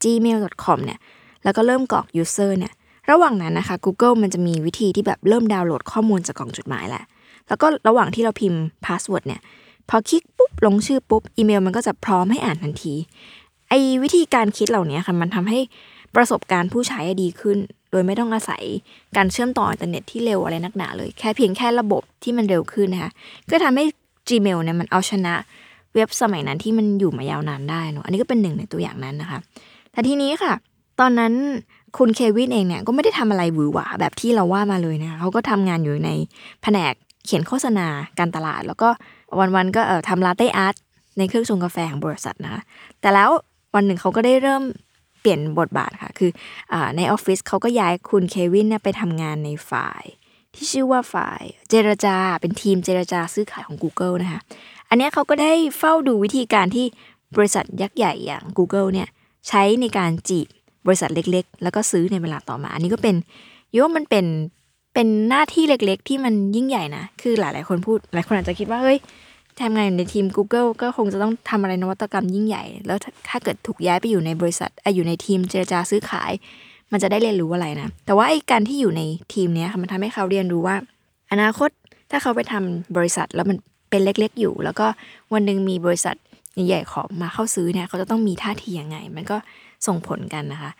gmail.com เนี่ยแล้วก็เริ่มกรอก user เนี่ยระหว่างนั้นนะคะ Google มันจะมีวิธีที่แบบเริ่มดาวน์โหลดข้อมูลจากกล่องจดหมายแหละแล้วก็ระหว่างที่เราพิมพ์พาสเวิร์ดเนี่ยพอคลิกปุ๊บลงชื่อปุ๊บอีเมลมันก็จะพร้อมให้อ่านทันทีไอ้วิธีการคิดเหล่านี้ค่ะมันทำให้ประสบการณ์ผู้ใช้ดีขึ้นโดยไม่ต้องอาศัยการเชื่อมต่ออินเทอร์เน็ตที่เร็วอะไรนักหนาเลยแค่เพียงแค่ระบบที่มันเร็วขึ้นนะคะก็ทำให้ Gmail เนี่ยมันเอาชนะเว็บสมัยนั้นที่มันอยู่มายาวนานได้เนอะอันนี้ก็เป็นหนึ่งในตัวอย่างนั้นนะคะแต่ทีนี้ค่ะตอนนั้นคุณเควินเองเนี่ยก็ไม่ได้ทำอะไรหวือหวาแบบที่เราว่ามาเลยนะคะเขาก็ทำงานอยู่ในแผนกเขียนโฆษณาการตลาดแล้วก็วันๆก็ทำลาเต้อาร์ตในเครื่องชงกาแฟของบริษัทนะคะแต่แล้ววันหนึ่งเขาก็ได้เริ่มเปลี่ยนบทบาทค่ะคือในออฟฟิศเขาก็ย้ายคุณเควินเนี่ยไปทำงานในฝ่ายที่ชื่อว่าฝ่ายเจรจาเป็นทีมเจรจาซื้อขายของ Google นะคะอันนี้เขาก็ได้เฝ้าดูวิธีการที่บริษัทยักษ์ใหญ่อย่าง Google เนี่ยใช้ในการจีบบริษัทเล็กๆแล้วก็ซื้อในเวลาต่อมาอันนี้ก็เป็นมันเป็นหน้าที่เล็กๆที่มันยิ่งใหญ่นะคือหลายๆคนพูดหลายคนอาจจะคิดว่าเฮ้ยทำงานอยู่ในทีม Google ก็คงจะต้องทำอะไรนวัตกรรมยิ่งใหญ่แล้วถ้าเกิดถูกย้ายไปอยู่ในบริษัทอยู่ในทีมเจรจาซื้อขายมันจะได้เรียนรู้อะไรนะแต่ว่าไอ้การที่อยู่ในทีมเนี้ยค่ะมันทำให้เขาเรียนรู้ว่าอนาคตถ้าเขาไปทำบริษัทแล้วมันเป็นเล็กๆอยู่แล้วก็วันนึงมีบริษัทใหญ่ๆขอมาเข้าซื้อเนี่ยเขาจะต้องมีท่าทียังไงมันก็ส่งผลกันนะคะ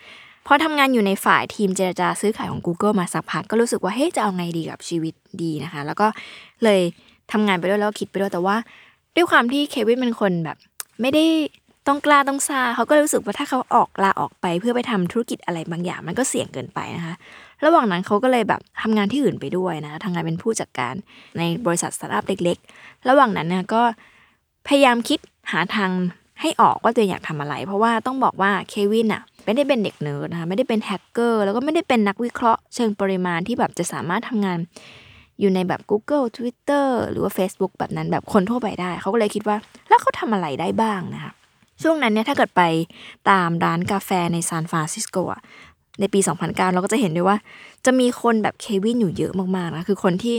พอทำงานอยู่ในฝ่ายทีมเจรจาซื้อขายของ Google มาสักพักก็รู้สึกว่าเฮ้ยจะเอาไงดีกับชีวิตดีนะคะแล้วก็เลยทำงานไปด้วยแล้วคิดไปด้วยแต่ว่าด้วยความที่เควินเป็นคนแบบไม่ได้ต้องกล้าต้องซ่าเขาก็รู้สึกว่าถ้าเขาลาออกไปเพื่อไปทำธุรกิจอะไรบางอย่างมันก็เสี่ยงเกินไปนะคะระหว่างนั้นเขาก็เลยแบบทำงานที่อื่นไปด้วยนะคะทำงานเป็นผู้จัดการในบริษัทสตาร์ทอัพเล็กๆระหว่างนั้นเนี่ยก็พยายามคิดหาทางให้ออกว่าตัวเองอยากทำอะไรเพราะว่าต้องบอกว่าเควินอะไม่ได้เป็นเด็กเนิร์ดนะคะไม่ได้เป็นแฮกเกอร์แล้วก็ไม่ได้เป็นนักวิเคราะห์เชิงปริมาณที่แบบจะสามารถทำงานอยู่ในแบบ Google Twitter หรือว่า Facebook แบบนั้นแบบคนทั่วไปได้เขาก็เลยคิดว่าแล้วเขาทำอะไรได้บ้างนะคะช่วงนั้นเนี่ยถ้าเกิดไปตามร้านกาแฟในซานฟรานซิสโกอ่ะในปี2009เราก็จะเห็นด้วยว่าจะมีคนแบบเควินอยู่เยอะมากๆนะคือคนที่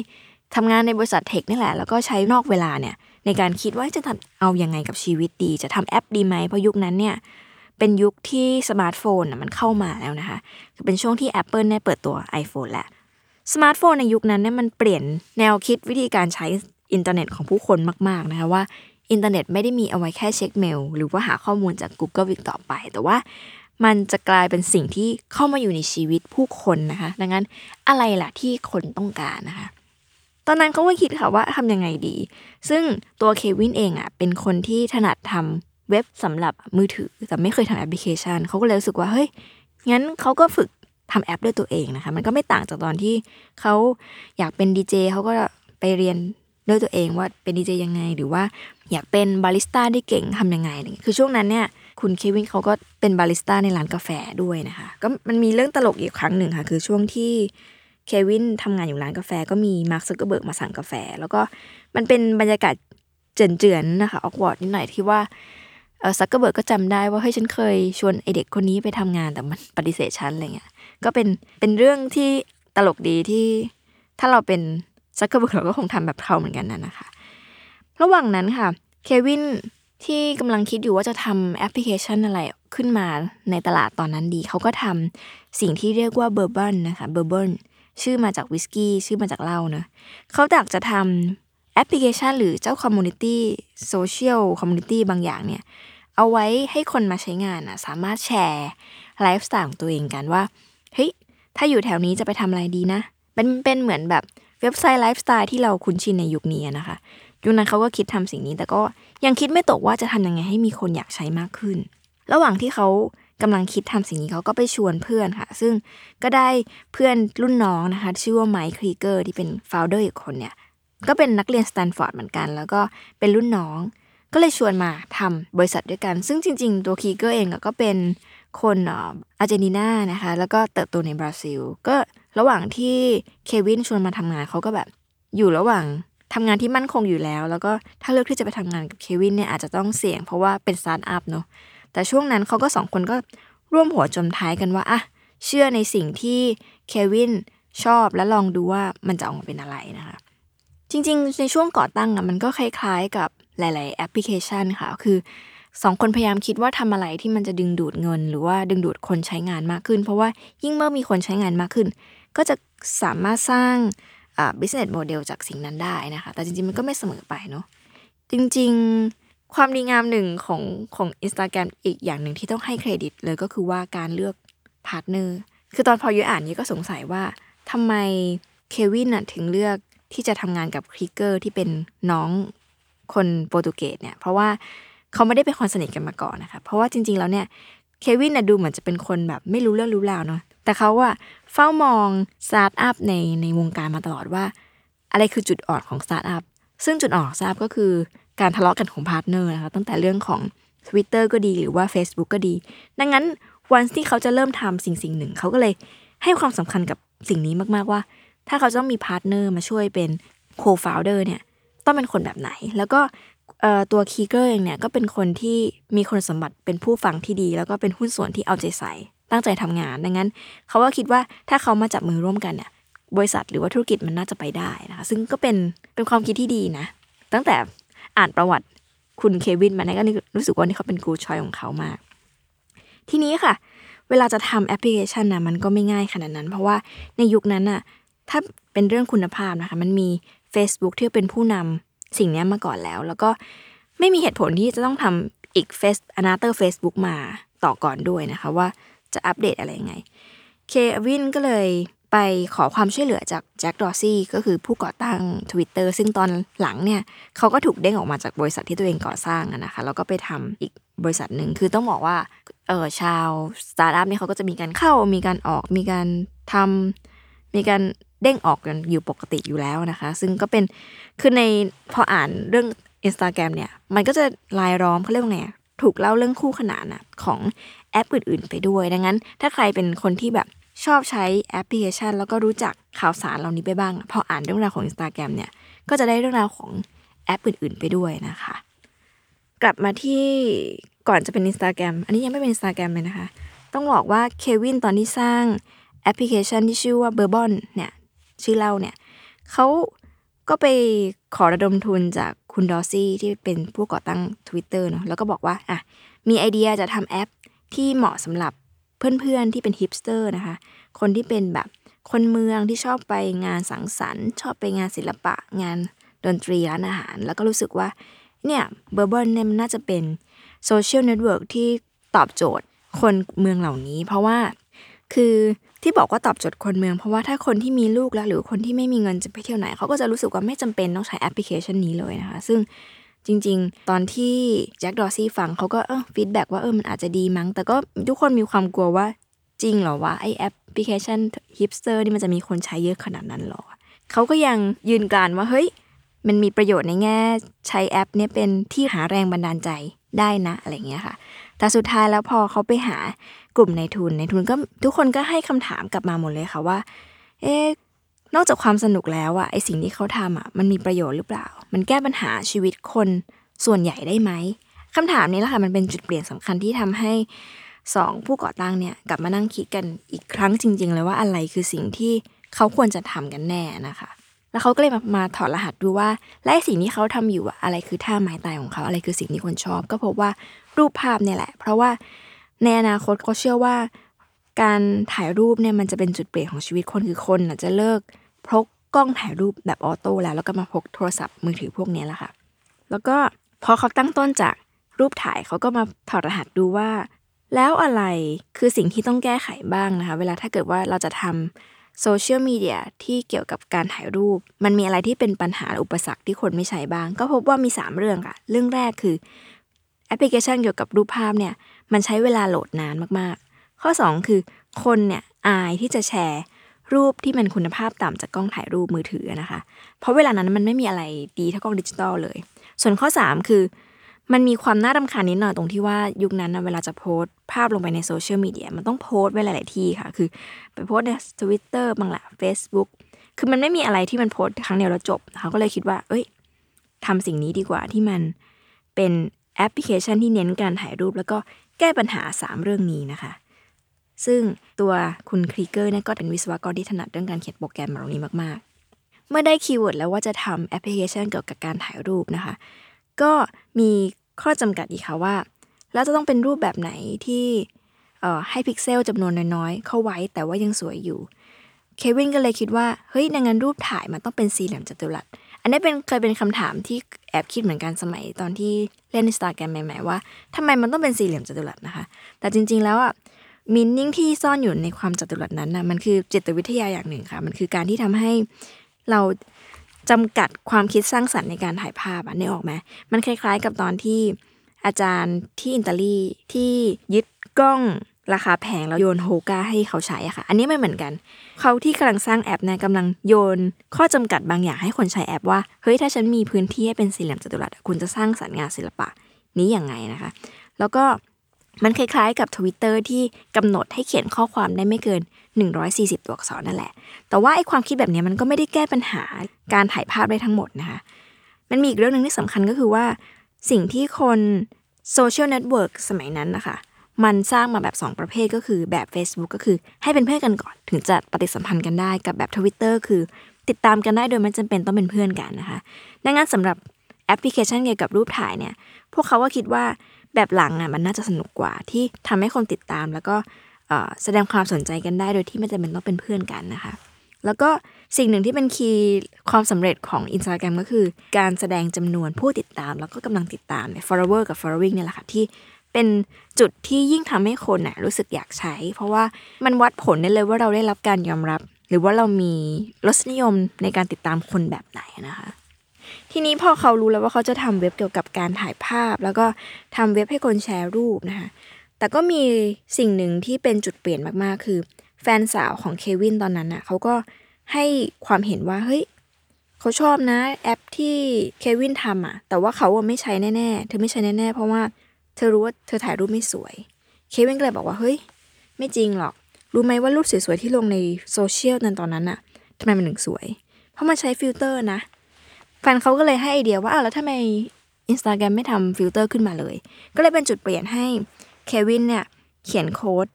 ทำงานในบริษัทเทคนี่แหละแล้วก็ใช้นอกเวลาเนี่ยในการคิดว่าจะเอายังไงกับชีวิตดีจะทำแอปดีไหมเพราะยุคนั้นเนี่ยเป็นยุคที่สมาร์ทโฟนมันเข้ามาแล้วนะคะคือเป็นช่วงที่ Apple เนี่ยเปิดตัว iPhone แหละสมาร์ทโฟนในยุคนั้นเนี่ยมันเปลี่ยนแนวคิดวิธีการใช้อินเทอร์เน็ตของผู้คนมากๆนะคะว่าอินเทอร์เน็ตไม่ได้มีเอาไว้แค่เช็คเมลหรือว่าหาข้อมูลจาก Google อีกต่อไปแต่ว่ามันจะกลายเป็นสิ่งที่เข้ามาอยู่ในชีวิตผู้คนนะคะดังนั้นอะไรล่ะที่คนต้องการนะคะตอนนั้นเขาก็คิดค่ะว่าทำยังไงดีซึ่งตัวเควินเองอ่ะเป็นคนที่ถนัดทำเว็บสำหรับมือถือแต่ไม่เคยทำแอปพลิเคชันเขาก็เลยรู้สึกว่าเฮ้ยงั้นเขาก็ฝึก ทำแอปด้วยตัวเองนะคะมันก็ไม่ต่างจากตอนที่เขาอยากเป็นดีเจเขาก็ไปเรียนด้วยตัวเองว่าเป็นดีเจยังไงหรือว่าอยากเป็นบาริสต้าได้เก่งทำยังไงคือช่วงนั้นเนี่ยคุณเควินเขาก็เป็นบาริสต้าในร้านกาแฟด้วยนะคะก็มันมีเรื่องตลกอีกครั้งหนึ่งค่ะคือช่วงที่เควินทำงานอยู่ร้านกาแฟก็มีมาร์ค ซักเคอร์เบิร์กมาสั่งกาแฟแล้วก็มันเป็นบรรยากาศเจือนๆนะคะออกวอร์ดนิดหน่อยที่ว่าซักเคอร์เบิร์กก็จำได้ว่าเฮ้ยฉันเคยชวนไอเด็กคนนี้ไปทำงานแต่มันปฏิเสธฉันอะไรเงี้ยก็เป็นเรื่องที่ตลกดีที่ถ้าเราเป็นซักเคอร์เบิร์กเราก็คงทำแบบเขาเหมือนกันนั่นนะคะระหว่างนั้นค่ะเควินที่กำลังคิดอยู่ว่าจะทำแอปพลิเคชันอะไรขึ้นมาในตลาดตอนนั้นดีเขาก็ทำสิ่งที่เรียกว่าเบอร์เบิร์นนะคะเบอร์เบิร์นชื่อมาจากวิสกี้ชื่อมาจากเหล้าเนอะเขาอยากจะทำแอปพลิเคชันหรือเจ้าคอมมูนิตี้โซเชียลคอมมูนิตี้บางอย่างเนี่ยเอาไว้ให้คนมาใช้งานอ่ะสามารถแชร์ไลฟ์สไตล์ของตัวเองกันว่าเฮ้ยถ้าอยู่แถวนี้จะไปทำอะไรดีนะเป็นเหมือนแบบเว็บไซต์ไลฟ์สไตล์ที่เราคุ้นชินในยุคนี้นะคะยุคนั้นเขาก็คิดทำสิ่งนี้แต่ก็ยังคิดไม่ตกว่าจะทำยังไงให้มีคนอยากใช้มากขึ้นระหว่างที่เขากำลังคิดทำสิ่งนี้เขาก็ไปชวนเพื่อนค่ะซึ่งก็ได้เพื่อนรุ่นน้องนะคะชื่อว่าไมค์ครีเกอร์ที่เป็น founder อีกคนเนี่ยก็เป็นนักเรียนสแตนฟอร์ดเหมือนกันแล้วก็เป็นรุ่นน้องก็เลยชวนมาทำบริษัทด้วยกันซึ่งจริงๆตัวครีเกอร์เองก็เป็นคนอาร์เจนตินานะคะแล้วก็เติบโตในบราซิลก็ระหว่างที่เควินชวนมาทำงานเขาก็แบบอยู่ระหว่างทำงานที่มั่นคงอยู่แล้วก็ถ้าเลือกที่จะไปทำงานกับเควินเนี่ยอาจจะต้องเสี่ยงเพราะว่าเป็นสตาร์ทอัพเนาะแต่ช่วงนั้นเขาก็สองคนก็ร่วมหัวจมท้ายกันว่าอ่ะเชื่อในสิ่งที่เควินชอบและลองดูว่ามันจะออกมาเป็นอะไรนะคะจริงๆในช่วงก่อตั้งมันก็คล้ายๆกับหลายๆแอปพลิเคชันค่ะคือสองคนพยายามคิดว่าทำอะไรที่มันจะดึงดูดเงินหรือว่าดึงดูดคนใช้งานมากขึ้นเพราะว่ายิ่งเมื่อมีคนใช้งานมากขึ้นก็จะสามารถสร้างbusiness model จากสิ่งนั้นได้นะคะแต่จริงๆมันก็ไม่เสมอไปเนาะจริงๆความดีงามหนึ่งของ Instagram อีกอย่างหนึ่งที่ต้องให้เครดิตเลยก็คือว่าการเลือกพาร์ทเนอร์คือตอนพอยุ้ยอ่านนี้ก็สงสัยว่าทำไมเควินถึงเลือกที่จะทำงานกับคริกเกอร์ที่เป็นน้องคนโปรตุเกสเนี่ยเพราะว่าเขาไม่ได้เป็นคนสนิทกันมาก่อนนะคะเพราะว่าจริงๆแล้วเนี่ยเควินดูเหมือนจะเป็นคนแบบไม่รู้เรื่องรู้ราวเนาะแต่เขาเฝ้ามองสตาร์ทอัพในวงการมาตลอดว่าอะไรคือจุดอ่อนของสตาร์ทอัพซึ่งจุดอ่อนของสตาร์ทอัพก็คือการทะเลาะกันของพาร์ทเนอร์นะคะตั้งแต่เรื่องของ Twitter ก็ดีหรือว่า Facebook ก็ดีดังนั้นวันที่เขาจะเริ่มทำสิ่งๆหนึ่งเขาก็เลยให้ความสำคัญกับสิ่งนี้มากๆว่าถ้าเขาต้องมีพาร์ทเนอร์มาช่วยเป็นโคฟาวเดอร์เนี่ยต้องเป็นคนแบบไหนแล้วก็ตัวคีเกอร์เองเนี่ยก็เป็นคนที่มีคุณสมบัติเป็นผู้ฟังที่ดีแล้วก็เป็นหุ้นส่วนที่เอาใจใส่ตั้งใจทำงานดังนั้นเขาก็คิดว่าถ้าเขามาจับมือร่วมกันเนี่ยบริษัทหรือว่าธุรกิจมันน่าจะไปได้นะคะซึ่งก็เป็นความคิดที่ดีนะตั้งแต่อ่านประวัติคุณเควินมาเนี่ยก็รู้สึกว่านี่เขาเป็นกูชอยของเขามากทีนี้ค่ะเวลาจะทำแอปพลิเคชันนะมันก็ไม่ง่ายขนาดนั้นเพราะว่าในยุคนั้นน่ะถ้าเป็นเรื่องคุณภาพนะคะมันมี Facebook ที่เป็นผู้นำสิ่งนี้มาก่อนแล้วก็ไม่มีเหตุผลที่จะต้องทำอีกanother Facebook มาต่อก่อนด้วยนะคะว่าจะอัปเดตอะไรยังไงเควินก็เลยไปขอความช่วยเหลือจากแจ็คดอร์ซี่ก็คือผู้ก่อตั้ง Twitter ซึ่งตอนหลังเนี่ยเขาก็ถูกเด้งออกมาจากบริษัทที่ตัวเองก่อสร้างนะคะแล้วก็ไปทำอีกบริษัทหนึ่งคือต้องบอกว่าชาวสตาร์ทอัพเนี่ยเขาก็จะมีการเข้ามีการออกมีการทำมีการเด้งออกกันอยู่ปกติอยู่แล้วนะคะซึ่งก็เป็นคือในพออ่านเรื่อง Instagram เนี่ยมันก็จะรายล้อมเขาเรียกว่าไงถูกเล่าเรื่องคู่ขนานนะของแอปอื่นๆไปด้วยดังนั้นถ้าใครเป็นคนที่แบบชอบใช้แอปพลิเคชันแล้วก็รู้จักข่าวสารเหล่านี้ไปบ้างพออ่านเรื่องราวของ Instagram เนี่ยก็จะได้เรื่องราวของแอปอื่นๆไปด้วยนะคะกลับมาที่ก่อนจะเป็น Instagram อันนี้ยังไม่เป็น Instagram เลยนะคะต้องบอกว่าเควินตอนที่สร้างแอปพลิเคชันที่ชื่อว่า Bourbon เนี่ยชื่อเล่าเนี่ยเขาก็ไปขอระดมทุนจากคุณดอซี่ที่เป็นผู้ก่อตั้ง Twitter เนาะแล้วก็บอกว่าอ่ะมีไอเดียจะทำแอปที่เหมาะสำหรับเพื่อนๆที่เป็นฮิปสเตอร์นะคะคนที่เป็นแบบคนเมืองที่ชอบไปงานสังสรรค์ชอบไปงานศิลปะงานดนตรีร้านอาหารแล้วก็รู้สึกว่าเนี่ยเบอร์เบิร์นเนี่ยมันน่าจะเป็นโซเชียลเน็ตเวิร์กที่ตอบโจทย์คนเมืองเหล่านี้เพราะว่าคือที่บอกว่าตอบโจทย์คนเมืองเพราะว่าถ้าคนที่มีลูกแล้วหรือคนที่ไม่มีเงินจะไปเที่ยวไหนเขาก็จะรู้สึกว่าไม่จำเป็นต้องใช้แอปพลิเคชันนี้เลยนะคะซึ่งจริงๆตอนที่แจ็คดอร์ซี่ฟังเขาก็ฟีดแบ็กว่ามันอาจจะดีมั้งแต่ก็ทุกคนมีความกลัวว่า จริงเหรอวะไอแอปพลิเคชันฮิปสเตอร์นี่มันจะมีคนใช้เยอะขนาดนั้นหรอเขาก็ยังยืนกรานว่าเฮ้ยมันมีประโยชน์ในแง่ใช้แอปเนี่ยเป็นที่หาแรงบันดาลใจได้นะอะไรเงี้ยค่ะแต่สุดท้ายแล้วพอเขาไปหากลุ่มนายทุนก็ทุกคนก็ให้คำถามกลับมาหมดเลยค่ะว่าเอ๊ะนอกจากความสนุกแล้วอะไอสิ่งที่เขาทำอะมันมีประโยชน์หรือเปล่ามันแก้ปัญหาชีวิตคนส่วนใหญ่ได้ไหมคำถามนี้แหละค่ะมันเป็นจุดเปลี่ยนสำคัญที่ทำให้สองผู้ก่อตั้งเนี่ยกลับมานั่งคิดกันอีกครั้งจริงๆเลยว่าอะไรคือสิ่งที่เขาควรจะทำกันแน่นะคะแล้วเขาก็เลยมาถอดรหัสดูว่าและสิ่งที่เขาทำอยู่อะไรคือท่าไม้ตายของเขาอะไรคือสิ่งที่คนชอบก็พบว่ารูปภาพเนี่ยแหละเพราะว่าในอนาคตเขาเชื่อว่าการถ่ายรูปเนี่ยมันจะเป็นจุดเปลี่ยนของชีวิตคนคือคนอาจจะเลิกพกกล้องถ่ายรูปแบบออโต้แล้วก็มาพกโทรศัพท์มือถือพวกนี้แหละค่ะแล้วก็พอเขาตั้งต้นจากรูปถ่ายเขาก็มาถอดรหัสดูว่าแล้วอะไรคือสิ่งที่ต้องแก้ไขบ้างนะคะเวลาถ้าเกิดว่าเราจะทำโซเชียลมีเดียที่เกี่ยวกับการถ่ายรูปมันมีอะไรที่เป็นปัญหาอุปสรรคที่คนไม่ใช้บ้างก็พบว่ามี3เรื่องค่ะเรื่องแรกคือแอปพลิเคชันเกี่ยวกับรูปภาพเนี่ยมันใช้เวลาโหลดนานมากๆข้อ2คือคนเนี่ยอายที่จะแชร์รูปที่มันคุณภาพต่ำจากกล้องถ่ายรูปมือถือนะคะเพราะเวลานั้นมันไม่มีอะไรดีเท่ากล้องดิจิตอลเลยส่วนข้อ3คือมันมีความน่ารำคาญนิดหน่อยตรงที่ว่ายุคนั้นนะเวลาจะโพสต์ภาพลงไปในโซเชียลมีเดียมันต้องโพสต์ไว้หลายๆที่ค่ะคือไปโพสต์ใน Twitter บ้างละ Facebook คือมันไม่มีอะไรที่มันโพสต์ครั้งเดียวแล้วจบเขาก็เลยคิดว่าเอ้ยทำสิ่งนี้ดีกว่าที่มันเป็นแอปพลิเคชันที่เน้นการถ่ายรูปแล้วก็แก้ปัญหา3เรื่องนี้นะคะซึ่งตัวคุณครีเกอร์เนี่ยก็เป็นวิศวกรที่ถนัดเรื่องการเขียนโปรแกรมแบบนี้มากๆเมื่อได้คีย์เวิร์ดแล้วว่าจะทำแอปพลิเคชันเกี่ยวกับการถ่ายรูปนะคะก็มีข้อจำกัดอีกค่ะว่าแล้วจะต้องเป็นรูปแบบไหนที่ให้พิกเซลจำนวนน้อยๆเข้าไว้แต่ว่ายังสวยอยู่เควินก็เลยคิดว่าเฮ้ยดังนั้นรูปถ่ายมันต้องเป็นสี่เหลี่ยมจัตุรัสอันนี้เคยเป็นคำถามที่แอบคิดเหมือนกันสมัยตอนที่เล่น Instagram ใหม่ๆว่าทำไมมันต้องเป็นสี่เหลี่ยมจัตุรัสนะคะแต่จริงๆแล้วอ่ะมีนิ่งที่ซ่อนอยู่ในความจัตุรัสนั้นนะมันคือจิตวิทยาอย่างหนึ่งค่ะมันคือการที่ทำให้เราจำกัดความคิดสร้างสรรค์ในการถ่ายภาพนึกออกไหมมันคล้ายๆกับตอนที่อาจารย์ที่อิตาลีที่ยึดกล้องราคาแพงแล้วโยนโฮก้าให้เขาใช้อะค่ะอันนี้ไม่เหมือนกันเขาที่กำลังสร้างแอปนะกำลังโยนข้อจำกัดบางอย่างให้คนใช้แอปว่าเฮ้ยถ้าฉันมีพื้นที่ให้เป็นสี่เหลี่ยมจัตุรัสคุณจะสร้างสรรค์งานศิลปะนี้ยังไงนะคะแล้วก็มันคล้ายๆกับ Twitter ที่กำหนดให้เขียนข้อความได้ไม่เกิน140ตัวอักษรนั่นแหละแต่ว่าไอ้ความคิดแบบนี้มันก็ไม่ได้แก้ปัญหาการถ่ายภาพได้ทั้งหมดนะคะมันมีอีกเรื่องนึงที่สำคัญก็คือว่าสิ่งที่คนโซเชียลเน็ตเวิร์คสมัยนั้นนะคะมันสร้างมาแบบ2ประเภทก็คือแบบ Facebook ก็คือให้เป็นเพื่อนกันก่อนถึงจะปฏิสัมพันธ์กันได้กับแบบ Twitter คือติดตามกันได้โดยไม่จำเป็นต้องเป็นเพื่อนกันนะคะดังนั้นสำหรับแอปพลิเคชันเกี่ยวกับรูปถ่ายเนี่ยพวกเขาก็คิดว่าแบบหลังน่ะมันน่าจะสนุกกว่าที่ทำให้คนติดตามแล้วก็แสดงความสนใจกันได้โดยที่ไม่จำเป็นต้องเป็นเพื่อนกันนะคะแล้วก็สิ่งหนึ่งที่เป็นคีย์ความสำเร็จของ Instagram ก็คือการแสดงจำนวนผู้ติดตามแล้วก็กำลังติดตาม follower กับ following เนี่ยแหละค่ะที่เป็นจุดที่ยิ่งทำให้คนน่ะรู้สึกอยากใช้เพราะว่ามันวัดผลได้เลยว่าเราได้รับการยอมรับหรือว่าเรามีรสนิยมในการติดตามคนแบบไหนนะคะทีนี้พอเขารู้แล้วว่าเขาจะทำเว็บเกี่ยวกับการถ่ายภาพแล้วก็ทำเว็บให้คนแชร์รูปนะคะแต่ก็มีสิ่งหนึ่งที่เป็นจุดเปลี่ยนมากๆคือแฟนสาวของเควินตอนนั้นน่ะเขาก็ให้ความเห็นว่าเฮ้ยเขาชอบนะแอปที่เควินทำอ่ะแต่ว่าเขาไม่ใช้แน่ๆเธอไม่ใช้แน่ๆเพราะว่าเธอรู้ว่าเธอถ่ายรูปไม่สวยเควินก็เลยบอกว่าเฮ้ยไม่จริงหรอกรู้ไหมว่ารูปสวยๆที่ลงในโซเชียลนั้นตอนนั้นน่ะทำไมมันถึงสวยเพราะมันใช้ฟิลเตอร์นะแฟนเขาก็เลยให้ไอเดียว่าอ้าวแล้วทำไม Instagram ไม่ทำฟิลเตอร์ขึ้นมาเลยก็เลยเป็นจุดเปลี่ยนให้เควินเนี่ยเขียนโค้ด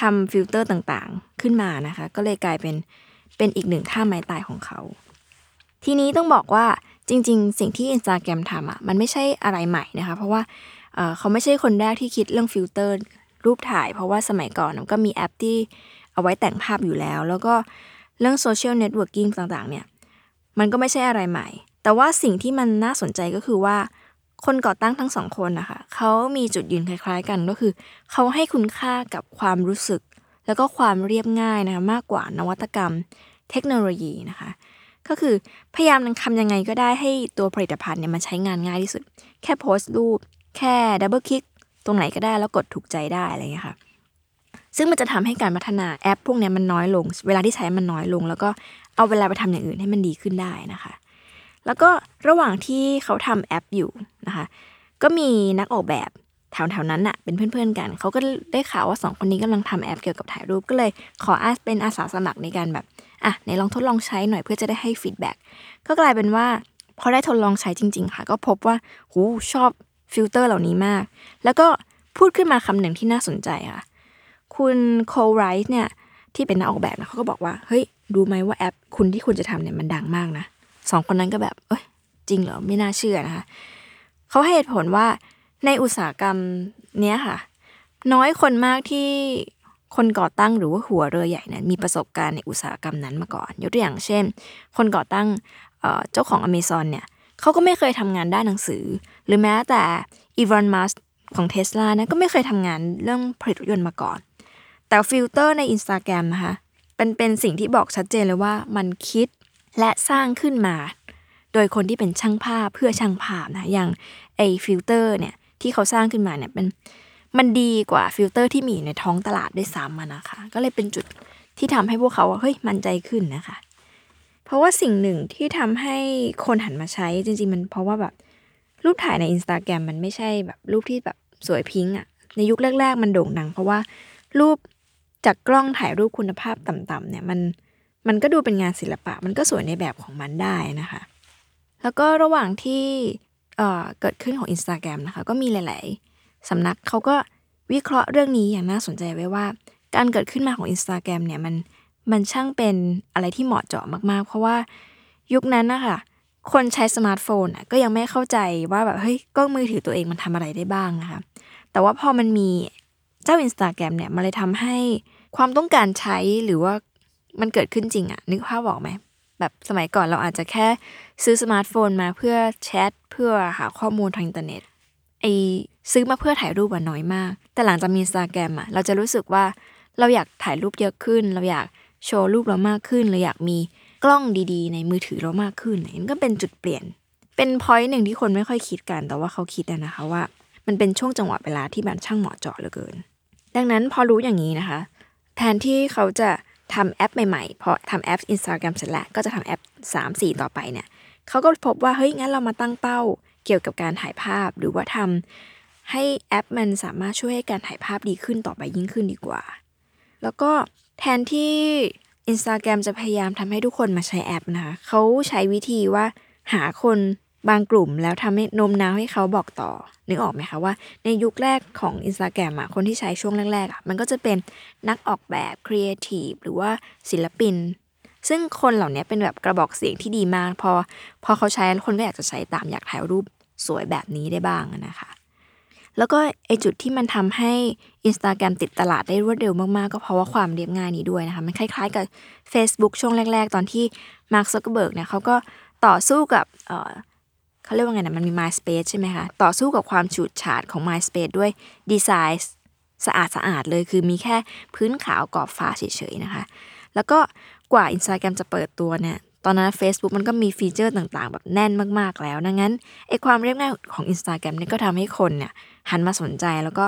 ทำฟิลเตอร์ต่างๆขึ้นมานะคะก็เลยกลายเป็นอีกหนึ่งท่าไม้ตายของเขาทีนี้ต้องบอกว่าจริงๆสิ่งที่ Instagram ทำอ่ะมันไม่ใช่อะไรใหม่นะคะเพราะว่าเขาไม่ใช่คนแรกที่คิดเรื่องฟิลเตอร์รูปถ่ายเพราะว่าสมัยก่อนมันก็มีแอปที่เอาไว้แต่งภาพอยู่แล้วแล้วก็เรื่องโซเชียลเน็ตเวิร์กกิ้งต่างๆเนี่ยมันก็ไม่ใช่อะไรใหม่แต่ว่าสิ่งที่มันน่าสนใจก็คือว่าคนก่อตั้งทั้งสองคนนะคะเขามีจุดยืนคล้ายๆกันก็คือเขาให้คุณค่ากับความรู้สึกแล้วก็ความเรียบง่ายนะคะมากกว่านวัตกรรมเทคโนโลยีนะคะก็คือพยายามทำยังไงก็ได้ให้ตัวผลิตภัณฑ์เนี่ยมันใช้งานง่ายที่สุดแค่โพสต์รูปแค่ดับเบิลคลิกตรงไหนก็ได้แล้วกดถูกใจได้อะไรอย่างเงี้ยค่ะ ซึ่งมันจะทำให้การพัฒนาแอปพวกนี้มันน้อยลงเวลาที่ใช้มันน้อยลงแล้วก็เอาเวลาไปทำอย่างอื่นให้มันดีขึ้นได้นะคะแล้วก็ระหว่างที่เขาทำแอปอยู่นะคะก็มีนักออกแบบแถวๆนั้นน่ะเป็นเพื่อนๆกันเขาก็ได้ข่าวว่า2คนนี้กำลังทำแอปเกี่ยวกับถ่ายรูปก็เลยขอเป็นอาสาสมัครในการแบบไหนลองทดลองใช้หน่อยเพื่อจะได้ให้ฟีดแบ็กก็กลายเป็นว่าพอได้ทดลองใช้จริงๆค่ะก็พบว่าหูชอบฟิลเตอร์เหล่านี้มากแล้วก็พูดขึ้นมาคำหนึ่งที่น่าสนใจค่ะคุณโคลไรท์เนี่ยที่เป็นนักออกแบบนะเขาก็บอกว่าเฮ้ยดูไหมว่าแอปคุณที่คุณจะทำเนี่ยมันดังมากนะสองคนนั้นก็แบบเอ้ยจริงเหรอไม่น่าเชื่อนะคะเขาให้เหตุผลว่าในอุตสาหกรรมเนี้ยค่ะน้อยคนมากที่คนก่อตั้งหรือว่าหัวเรือใหญ่นั้นมีประสบการณ์ในอุตสาหกรรมนั้นมาก่อนยกตัวอย่างเช่นคนก่อตั้งเจ้าของ Amazon เนี่ยเขาก็ไม่เคยทำงานด้านหนังสือหรือแม้แต่อีลอนมัสก์ของ Tesla นะก็ไม่เคยทำงานเรื่องผลิตรถยนต์มาก่อนแต่ฟิลเตอร์ใน Instagram นะคะเป็นสิ่งที่บอกชัดเจนเลยว่ามันคิดและสร้างขึ้นมาโดยคนที่เป็นช่างภาพเพื่อช่างภาพนะอย่างไอ้ฟิลเตอร์เนี่ยที่เขาสร้างขึ้นมาเนี่ยมันดีกว่าฟิลเตอร์ที่มีในท้องตลาดด้วยซ้ำนะคะก็เลยเป็นจุดที่ทำให้พวกเขาเฮ้ยมั่นใจขึ้นนะคะเพราะว่าสิ่งหนึ่งที่ทำให้คนหันมาใช้จริงๆมันเพราะว่าแบบรูปถ่ายใน Instagram มันไม่ใช่แบบรูปที่แบบสวยพิงค์อ่ะในยุคแรกๆมันโด่งดังเพราะว่ารูปจากกล้องถ่ายรูปคุณภาพต่ำๆเนี่ยมันก็ดูเป็นงานศิลปะมันก็สวยในแบบของมันได้นะคะแล้วก็ระหว่างที่เกิดขึ้นของ Instagram นะคะก็มีหลายๆสำนักเขาก็วิเคราะห์เรื่องนี้อย่างน่าสนใจไว้ว่าการเกิดขึ้นมาของ Instagram เนี่ยมันช่างเป็นอะไรที่เหมาะเจาะมากๆเพราะว่ายุคนั้นนะคะคนใช้สมาร์ทโฟนก็ยังไม่เข้าใจว่าแบบเฮ้ยกล้องมือถือตัวเองมันทำอะไรได้บ้างนะคะแต่ว่าพอมันมีเจ้า Instagram เนี่ยมันเลยทำให้ความต้องการใช้หรือว่ามันเกิดขึ้นจริงนึกภาพออกไหมแบบสมัยก่อนเราอาจจะแค่ซื้อสมาร์ทโฟนมาเพื่อแชทเพื่อหาข้อมูลทางอินเทอร์เน็ตซื้อมาเพื่อถ่ายรูปน้อยมากแต่หลังจากมี Instagram เราจะรู้สึกว่าเราอยากถ่ายรูปเยอะขึ้นเราอยากโชว์รูปเรามากขึ้นเราอยากมีกล้องดีๆในมือถือเรามากขึ้นมันก็เป็นจุดเปลี่ยนเป็นพอยต์หนึ่งที่คนไม่ค่อยคิดกันแต่ว่าเขาคิดนะคะว่ามันเป็นช่วงจังหวะเวลาที่มันช่างเหมาะเจาะเหลือเกินดังนั้นพอรู้อย่างนี้นะคะแทนที่เขาจะทำแอปใหม่ๆพอทำแอป Instagram เสร็จแล้วก็จะทำแอป 3-4 ต่อไปเนี่ยเขาก็พบว่าเฮ้ยงั้นเรามาตั้งเป้าเกี่ยวกับการถ่ายภาพหรือว่าทำให้แอปมันสามารถช่วยให้การถ่ายภาพดีขึ้นต่อไปยิ่งขึ้นดีกว่าแล้วก็แทนที่ Instagram จะพยายามทำให้ทุกคนมาใช้แอปนะคะเขาใช้วิธีว่าหาคนบางกลุ่มแล้วทำให้โน้มน้าวให้เขาบอกต่อนึกออกไหมคะว่าในยุคแรกของ Instagram คนที่ใช้ช่วงแรกๆมันก็จะเป็นนักออกแบบครีเอทีฟหรือว่าศิลปินซึ่งคนเหล่านี้เป็นแบบกระบอกเสียงที่ดีมากพอเขาใช้คนก็อยากจะใช้ตามอยากถ่ายรูปสวยแบบนี้ได้บ้างนะคะแล้วก็ไอจุดที่มันทำให้ Instagram ติดตลาดได้รวดเร็วมากๆก็เพราะว่าความเรียบง่ายนี้ด้วยนะคะมันคล้ายๆกับ Facebook ช่วงแรกๆตอนที่ Mark Zuckerberg เนี่ยเขาก็ต่อสู้กับเขาเรียกว่าไงนะมันมี MySpace ใช่ไหมคะต่อสู้กับความฉูดฉาดของ MySpace ด้วยดีไซน์สะอาดๆเลยคือมีแค่พื้นขาวกรอบฟ้าเฉยๆนะคะแล้วก็กว่า Instagram จะเปิดตัวเนี่ยตอนนั้น Facebook มันก็มีฟีเจอร์ต่างๆแบบแน่นมากๆแล้วดังนั้นไอ้ความเรียบง่ายของ Instagram เนี่ยก็ทำให้คนเนี่ยหันมาสนใจแล้วก็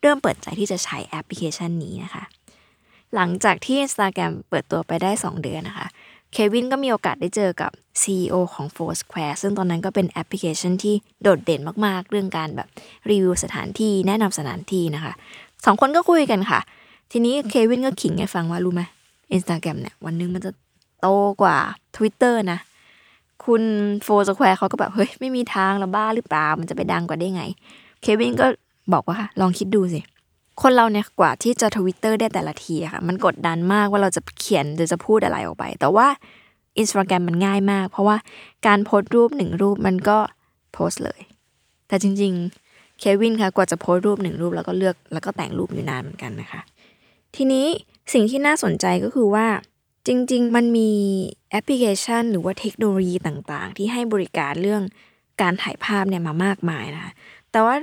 เริ่มเปิดใจที่จะใช้แอปพลิเคชันนี้นะคะหลังจากที่ Instagram เปิดตัวไปได้2เดือนนะคะเควินก็มีโอกาสได้เจอกับ CEO ของ Foursquare ซึ่งตอนนั้นก็เป็นแอปพลิเคชันที่โดดเด่นมากๆเรื่องการแบบรีวิวสถานที่แนะนำสถานที่นะคะสองคนก็คุยกันค่ะทีนี้เควินก็ขิงให้ฟังว่ารู้ไหม Instagram เนี่ยวันนึงมันจะโตกว่า Twitter นะคุณ Foursquare เขาก็แบบเฮ้ยไม่มีทางละบ้าหรือเปล่ามันจะไปดังกว่าได้ไงเควินก็บอกว่าลองคิดดูสิคนเราเนี่ยกว่าที่จะ Twitter ได้แต่ละทีค่ะมันกดดันมากว่าเราจะเขียนหรือจะพูดอะไรออกไปแต่ว่า Instagram มันง่ายมากเพราะว่าการโพสต์รูป1รูปมันก็โพสต์เลยแต่จริงๆเควินค่ะกว่าจะโพสต์รูป1รูปแล้วก็เลือกแล้วก็แต่งรูปอยู่นานเหมือนกันนะคะทีนี้สิ่งที่น่าสนใจก็คือว่าจริงๆมันมีแอปพลิเคชันหรือว่าเทคโนโลยีต่างๆที่ให้บริการเรื่องการถ่ายภาพเนี่ยมามากมายนะคะแต่ว่า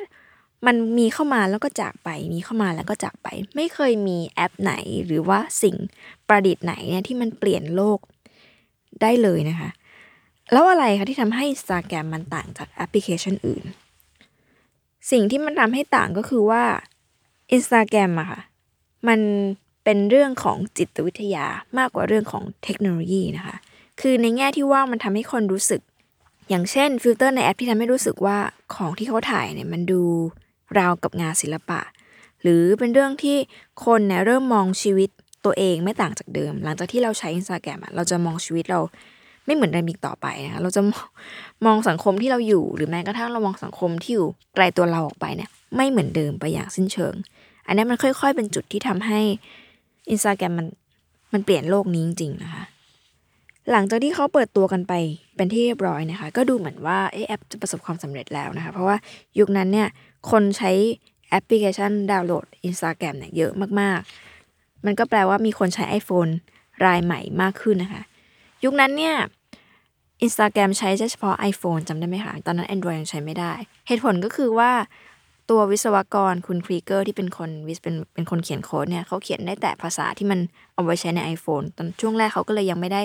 มันมีเข้ามาแล้วก็จากไปมีเข้ามาแล้วก็จากไปไม่เคยมีแอปไหนหรือว่าสิ่งประดิษฐ์ไหนเนี่ยที่มันเปลี่ยนโลกได้เลยนะคะแล้วอะไรคะที่ทำให้ Instagram มันต่างจากแอปพลิเคชันอื่นสิ่งที่มันทำให้ต่างก็คือว่า Instagram ค่ะ มันเป็นเรื่องของจิตวิทยามากกว่าเรื่องของเทคโนโลยีนะคะคือในแง่ที่ว่ามันทำให้คนรู้สึกอย่างเช่นฟิลเตอร์ในแอปที่ทำให้รู้สึกว่าของที่เขาถ่ายเนี่ยมันดูราวกับงานศิลปะหรือเป็นเรื่องที่คนเนี่ยเริ่มมองชีวิตตัวเองไม่ต่างจากเดิมหลังจากที่เราใช้ Instagram เราจะมองชีวิตเราไม่เหมือนเดิมอีกต่อไปนะคะเราจะมองสังคมที่เราอยู่หรือแม้กระทั่งเรามองสังคมที่อยู่ไกลตัวเราออกไปเนี่ยไม่เหมือนเดิมไปอย่างสิ้นเชิงอันนี้มันค่อยๆเป็นจุดที่ทำให้ Instagram มันเปลี่ยนโลกนี้จริงๆนะคะหลังจากที่เขาเปิดตัวกันไปเป็นที่เรียบร้อยนะคะก็ดูเหมือนว่าแอปจะประสบความสำเร็จแล้วนะคะเพราะว่ายุคนั้นเนี่ยคนใช้แอปพลิเคชันดาวน์โหลด Instagram เนี่ยเยอะมากๆมันก็แปลว่ามีคนใช้ iPhone รายใหม่มากขึ้นนะคะยุคนั้นเนี่ย Instagram ใช้เฉพาะ iPhone จำได้ไหมคะตอนนั้น Android ยังใช้ไม่ได้เหตุผลก็คือว่าตัววิศวกรคุณครีเกอร์ที่เป็นคนเขียนโค้ดเนี่ยเขาเขียนได้แต่ภาษาที่มันเอาไว้ใช้ใน iPhone ตอนช่วงแรกเขาก็เลยยังไม่ได้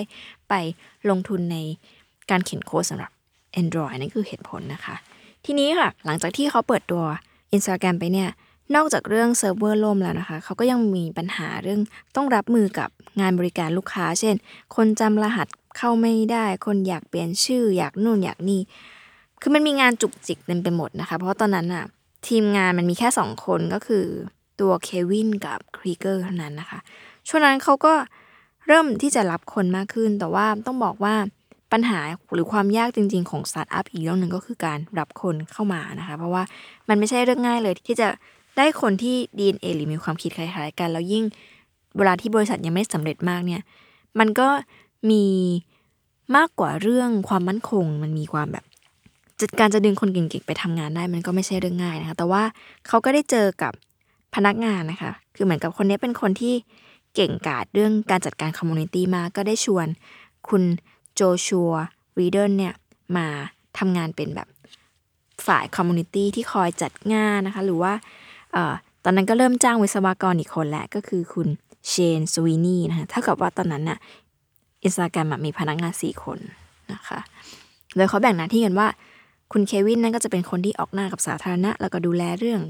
ไปลงทุนในการเขียนโค้ดสำหรับ Android นั่นคือเหตุผลนะคะทีนี้ค่ะหลังจากที่เขาเปิดตัว Instagram ไปเนี่ยนอกจากเรื่องเซิร์ฟเวอร์ล่มแล้วนะคะเขาก็ยังมีปัญหาเรื่องต้องรับมือกับงานบริการลูกค้าเช่นคนจำรหัสเข้าไม่ได้คนอยากเปลี่ยนชื่ออยากนู่นอยากนี่คือมันมีงานจุกจิกเต็มไปหมดนะคะเพราะตอนนั้นอ่ะทีมงานมันมีแค่2คนก็คือตัวเควินกับครีเกอร์เท่านั้นนะคะช่วงนั้นเขาก็เริ่มที่จะรับคนมากขึ้นแต่ว่าต้องบอกว่าปัญหาหรือความยากจริงๆของสตาร์ทอัพอีกเรื่องนึงก็คือการรับคนเข้ามานะคะเพราะว่ามันไม่ใช่เรื่องง่ายเลยที่จะได้คนที่ DNA หรือมีความคิดคล้ายๆกันแล้วยิ่งเวลาที่บริษัทยังไม่สำเร็จมากเนี่ยมันก็มีมากกว่าเรื่องความมั่นคงมันมีความแบบจัดการจะดึงคนเก่งๆไปทำงานได้มันก็ไม่ใช่เรื่องง่ายนะคะแต่ว่าเขาก็ได้เจอกับพนักงานนะคะคือเหมือนกับคนนี้เป็นคนที่เก่งกาจเรื่องการจัดการคอมมูนิตี้มากก็ได้ชวนคุณโจชัวรีเดอร์เนี่ยมาทำงานเป็นแบบฝ่ายคอมมูนิตี้ที่คอยจัดงานนะคะหรือว่าตอนนั้นก็เริ่มจ้างวิศวกรอีกคนแล้วก็คือคุณเชนสวีนี่นะคะเท่ากับว่าตอนนั้นน่ะ Instagram มีพนักงาน4คนนะคะโดยเขาแบ่งหน้าที่กันว่าคุณเควินนั่นก็จะเป็นคนที่ออกหน้ากับสาธารณะแล้วก็ดูแลเรื่อง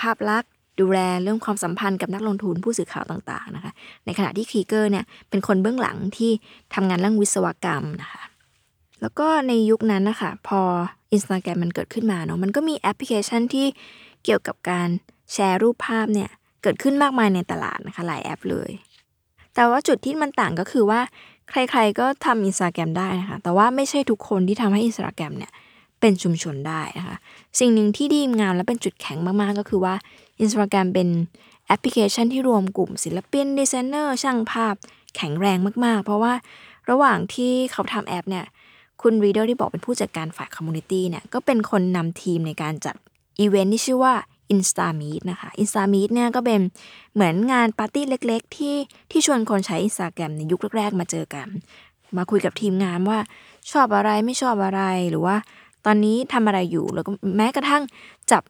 ภาพลักษณ์ดูแลเรื่องความสัมพันธ์กับนักลงทุนผู้สื่อข่าวต่างๆนะคะในขณะที่ครีเกอร์เนี่ยเป็นคนเบื้องหลังที่ทำงานเรื่องวิศวกรรมนะคะแล้วก็ในยุคนั้นนะคะพอ Instagram มันเกิดขึ้นมาเนาะมันก็มีแอปพลิเคชันที่เกี่ยวกับการแชร์รูปภาพเนี่ยเกิดขึ้นมากมายในตลาดนะคะหลายแอปเลยแต่ว่าจุดที่มันต่างก็คือว่าใครๆก็ทำ Instagram ได้นะคะแต่ว่าไม่ใช่ทุกคนที่ทำให้ Instagram เนี่ยเป็นชุมชนได้นะคะสิ่งหนึ่งที่ดีงามและเป็นจุดแข็งมากๆก็คือว่า Instagram เป็นแอปพลิเคชันที่รวมกลุ่มศิลปินดีไซเนอร์ช่างภาพแข็งแรงมากๆเพราะว่าระหว่างที่เขาทำแอปเนี่ยคุณ Reader ที่บอกเป็นผู้จัดการฝ่ายคอมมูนิตี้เนี่ยก็เป็นคนนำทีมในการจัดอีเวนต์ที่ชื่อว่า Insta Meet นะคะ Insta Meet เนี่ยก็เป็นเหมือนงานปาร์ตี้เล็กๆที่ชวนคนใช้ Instagram ในยุคแรกๆมาเจอกันมาคุยกับทีมงานว่าชอบอะไรไม่ชอบอะไรหรือว่าตอนนี้ทำอะไรอยู่แล้วก็แม้กระทั่งจับ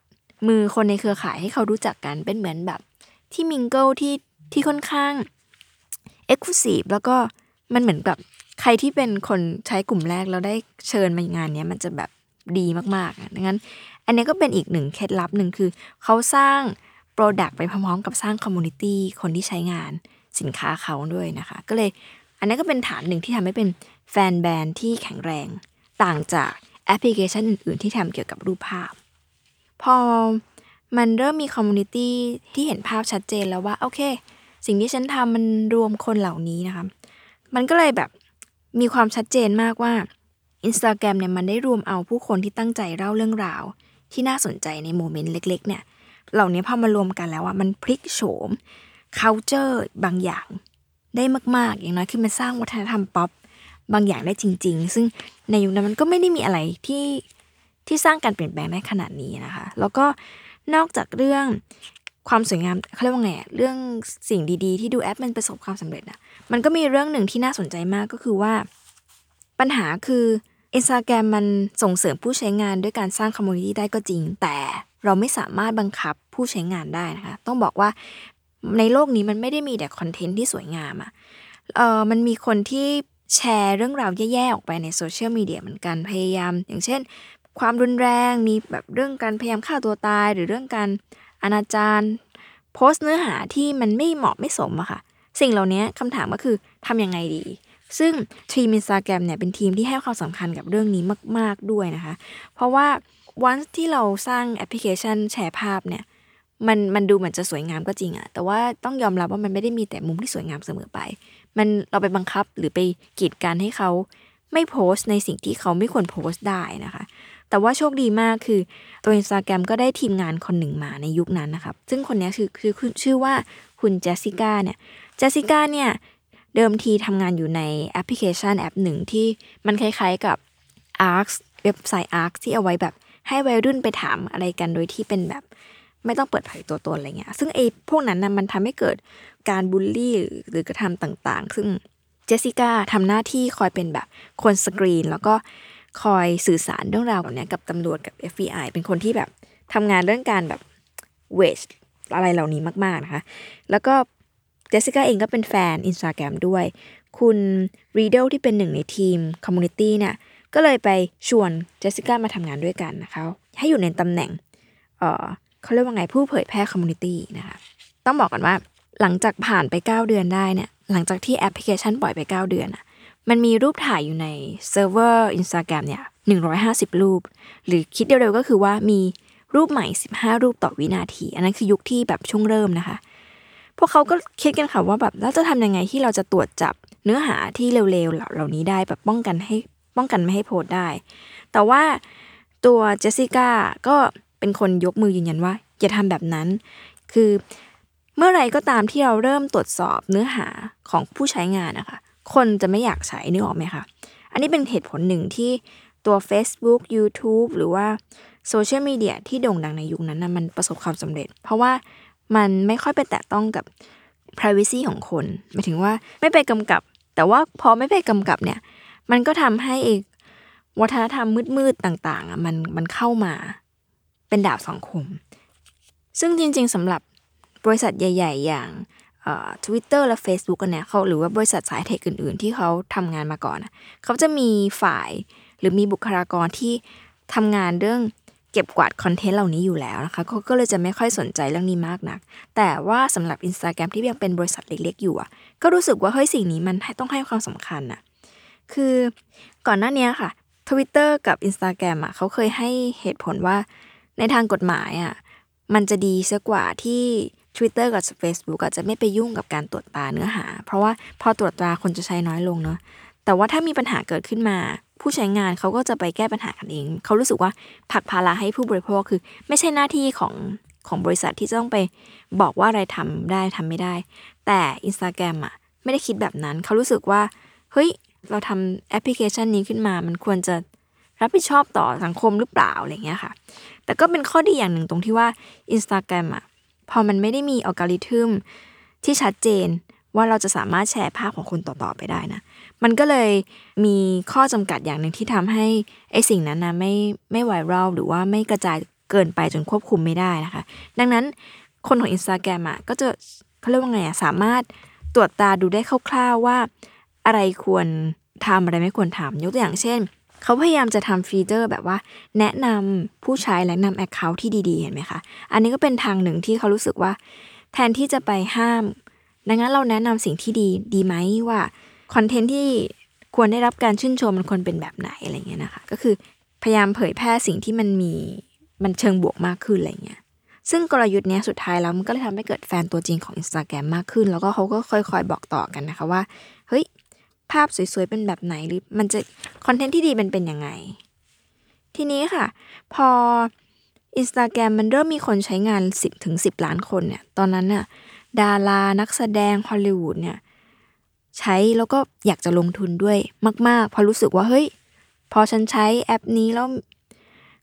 มือคนในเครือข่ายให้เขารู้จักกันเป็นเหมือนแบบที่มิงเกิลที่ค่อนข้าง exclusive แล้วก็มันเหมือนแบบใครที่เป็นคนใช้กลุ่มแรกแล้วได้เชิญมางานนี้มันจะแบบดีมากๆดังนั้นอันนี้ก็เป็นอีกหนึ่งเคล็ดลับหนึ่งคือเขาสร้าง product ไปพร้อมๆกับสร้าง community คนที่ใช้งานสินค้าเขาด้วยนะคะก็เลยอันนี้ก็เป็นฐานหนึ่งที่ทำให้เป็นแฟนแบรนด์ที่แข็งแรงต่างจากแอปพลิเคชันอื่นๆที่ทำเกี่ยวกับรูปภาพพอมันเริ่มมีคอมมูนิตี้ที่เห็นภาพชัดเจนแล้วว่าโอเคสิ่งที่ฉันทำมันรวมคนเหล่านี้นะคะมันก็เลยแบบมีความชัดเจนมากว่า Instagram เนี่ยมันได้รวมเอาผู้คนที่ตั้งใจเล่าเรื่องราวที่น่าสนใจในโมเมนต์เล็กๆเนี่ยเหล่านี้พอมารวมกันแล้วอ่ะมันพลิกโฉม culture บางอย่างได้มากๆอย่างน้อยคือมันสร้างวัฒนธรรมป๊อปบางอย่างได้จริงๆซึ่งในยุคนั้นมันก็ไม่ได้มีอะไรที่สร้างการเปลี่ยนแปลงได้ขนาดนี้นะคะแล้วก็นอกจากเรื่องความสวยงามเขาเรียกว่าไงเรื่องสิ่งดีๆที่ดูแอปมันประสบความสำเร็จนะมันก็มีเรื่องหนึ่งที่น่าสนใจมากก็คือว่าปัญหาคือ Instagram มันส่งเสริมผู้ใช้งานด้วยการสร้างคอมมูนิตี้ได้ก็จริงแต่เราไม่สามารถบังคับผู้ใช้งานได้นะคะต้องบอกว่าในโลกนี้มันไม่ได้มีแต่คอนเทนต์ที่สวยงามอ่ะมันมีคนที่แชร์เรื่องราวแย่ๆออกไปในโซเชียลมีเดียเหมือนกันพยายามอย่างเช่นความรุนแรงมีแบบเรื่องการพยายามฆ่าตัวตายหรือเรื่องการอนาจาร โพสต์เนื้อหาที่มันไม่เหมาะไม่สมอะค่ะสิ่งเหล่านี้คำถามก็คือทำยังไงดีซึ่งทีม Instagram เนี่ยเป็นทีมที่ให้ความสำคัญกับเรื่องนี้มากๆด้วยนะคะเพราะว่าวันที่เราสร้างแอปพลิเคชันแชร์ภาพเนี่ยมันดูเหมือนจะสวยงามก็จริงอะแต่ว่าต้องยอมรับว่ามันไม่ได้มีแต่มุมที่สวยงามเสมอไปมันเราไปบังคับหรือไปกีดกันให้เขาไม่โพสต์ในสิ่งที่เขาไม่ควรโพสต์ได้นะคะแต่ว่าโชคดีมากคือตัว Instagram ก็ได้ทีมงานคนหนึ่งมาในยุคนั้นนะคะซึ่งคนนี้ชื่อว่าคุณเจสสิก้าเนี่ยเดิมทีทำงานอยู่ในแอปพลิเคชันแอปหนึ่งที่มันคล้ายๆกับ Arc เว็บไซต์ Arc ที่เอาไว้แบบให้วัยรุ่นไปถามอะไรกันโดยที่เป็นแบบไม่ต้องเปิดเผยตัวตนอะไรเงี้ยซึ่งไอ้พวกนั้นน่ะมันทำให้เกิดการบูลลี่หรือกระทำต่างๆซึ่งเจสสิก้าทำหน้าที่คอยเป็นแบบคนสกรีนแล้วก็คอยสื่อสารเรื่องราวแบบนี้กับตำรวจกับ FBI เป็นคนที่แบบทำงานเรื่องการแบบเวชอะไรเหล่านี้มากๆนะคะแล้วก็เจสสิก้าเองก็เป็นแฟน Instagram ด้วยคุณรีเดลที่เป็นหนึ่งในทีมคอมมูนิตี้เนี่ยก็เลยไปชวนเจสสิก้ามาทำงานด้วยกันนะคะให้อยู่ในตำแหน่งเขาเรียกว่าไงผู้เผยแพร่คอมมูนิตี้นะคะต้องบอกก่อนว่าหลังจากผ่านไป9เดือนได้เนี่ยหลังจากที่แอปพลิเคชันปล่อยไป9เดือนอ่ะมันมีรูปถ่ายอยู่ในเซิร์ฟเวอร์ Instagram เนี่ย150รูปหรือคิดเร็วๆก็คือว่ามีรูปใหม่15รูปต่อวินาทีอันนั้นคือยุคที่แบบช่วงเริ่มนะคะพวกเขาก็คิดกันค่ะว่าแบบเราจะทำยังไงที่เราจะตรวจจับเนื้อหาที่เร็วๆเหล่านี้ได้แบบป้องกันไม่ให้โพสต์ได้แต่ว่าตัวเจสสิก้าก็เป็นคนยกมือยืนยันว่าอย่าทำแบบนั้นคือเมื่อไรก็ตามที่เราเริ่มตรวจสอบเนื้อหาของผู้ใช้งานนะคะคนจะไม่อยากใช้นึกออกไหมคะอันนี้เป็นเหตุผลหนึ่งที่ตัว Facebook YouTube หรือว่าโซเชียลมีเดียที่โด่งดังในยุคนั้นนะมันประสบความสำเร็จเพราะว่ามันไม่ค่อยไปแตะต้องกับ privacy ของคนหมายถึงว่าไม่ไปกำกับแต่ว่าพอไม่ไปกำกับเนี่ยมันก็ทำให้วัฒนธรรมมืดๆต่างๆมันเข้ามาเป็นดาบสองคมซึ่งจริงๆสำหรับบริษัทใหญ่ๆอย่างTwitter และ Facebook กันเนี่ยเขาหรือว่าบริษัทสายเทคอื่นๆที่เขาทำงานมาก่อนเขาจะมีฝ่ายหรือมีบุคลากรที่ทำงานเรื่องเก็บกวาดคอนเทนต์เหล่านี้อยู่แล้วนะคะเขาก็เลยจะไม่ค่อยสนใจเรื่องนี้มากนักแต่ว่าสำหรับ Instagram ที่ยังเป็นบริษัทเล็กๆอยู่ก็รู้สึกว่าเฮ้ยสิ่งนี้มันต้องให้ความสำคัญนะคือก่อนหน้านี้ค่ะ Twitter กับ Instagram เขาเคยให้เหตุผลว่าในทางกฎหมายมันจะดีซะกว่าที่ Twitter กับ Facebook ก็จะไม่ไปยุ่งกับการตรวจตราเนื้อหาเพราะว่าพอตรวจตราคนจะใช้น้อยลงเนาะแต่ว่าถ้ามีปัญหาเกิดขึ้นมาผู้ใช้งานเขาก็จะไปแก้ปัญหากันเองเขารู้สึกว่าผลักภาระให้ผู้บริโภคคือไม่ใช่หน้าที่ของบริษัทที่จะต้องไปบอกว่าอะไรทำได้ทำไม่ได้แต่ Instagram ไม่ได้คิดแบบนั้นเขารู้สึกว่าเฮ้ยเราทำแอปพลิเคชันนี้ขึ้นมามันควรจะรับผิดชอบต่อสังคมหรือเปล่าอะไรเงี้ยค่ะแต่ก็เป็นข้อดีอย่างหนึ่งตรงที่ว่า Instagram พอมันไม่ได้มีอัลกอริทึมที่ชัดเจนว่าเราจะสามารถแชร์ภาพของคนต่อๆไปได้นะมันก็เลยมีข้อจำกัดอย่างหนึ่งที่ทำให้ไอ้สิ่งนั้นนะไม่ไวรัลหรือว่าไม่กระจายเกินไปจนควบคุมไม่ได้นะคะดังนั้นคนของ Instagram ก็จะเขาเรียกว่าไงสามารถตรวจตาดูได้คร่าวๆว่าอะไรควรทำอะไรไม่ควรทำยกตัวอย่างเช่นเขาพยายามจะทำฟีเจอร์แบบว่าแนะนำผู้ใช้และนำแอคเคาท์ที่ดีๆเห็นไหมคะอันนี้ก็เป็นทางหนึ่งที่เขารู้สึกว่าแทนที่จะไปห้ามดังนั้นเราแนะนำสิ่งที่ดีไหมว่าคอนเทนต์ที่ควรได้รับการชื่นชมมันควรเป็นแบบไหนอะไรเงี้ยนะคะก็คือพยายามเผยแพร่สิ่งที่มันเชิงบวกมากขึ้นอะไรเงี้ยซึ่งกลยุทธ์เนี้ยสุดท้ายแล้วมันก็เลยทำให้เกิดแฟนตัวจริงของ Instagram มากขึ้นแล้วก็เขาก็ค่อยๆบอกต่อกันนะคะว่าเฮ้ยภาพสวยๆเป็นแบบไหนหรือมันจะคอนเทนต์ที่ดีมันเป็นยังไงทีนี้ค่ะพอ Instagram มันเริ่มมีคนใช้งาน10ถึง10ล้านคนเนี่ยตอนนั้นน่ะดารานักแสดงฮอลลีวูดเนี่ยใช้แล้วก็อยากจะลงทุนด้วยมากๆเพราะรู้สึกว่าเฮ้ยพอฉันใช้แอปนี้แล้ว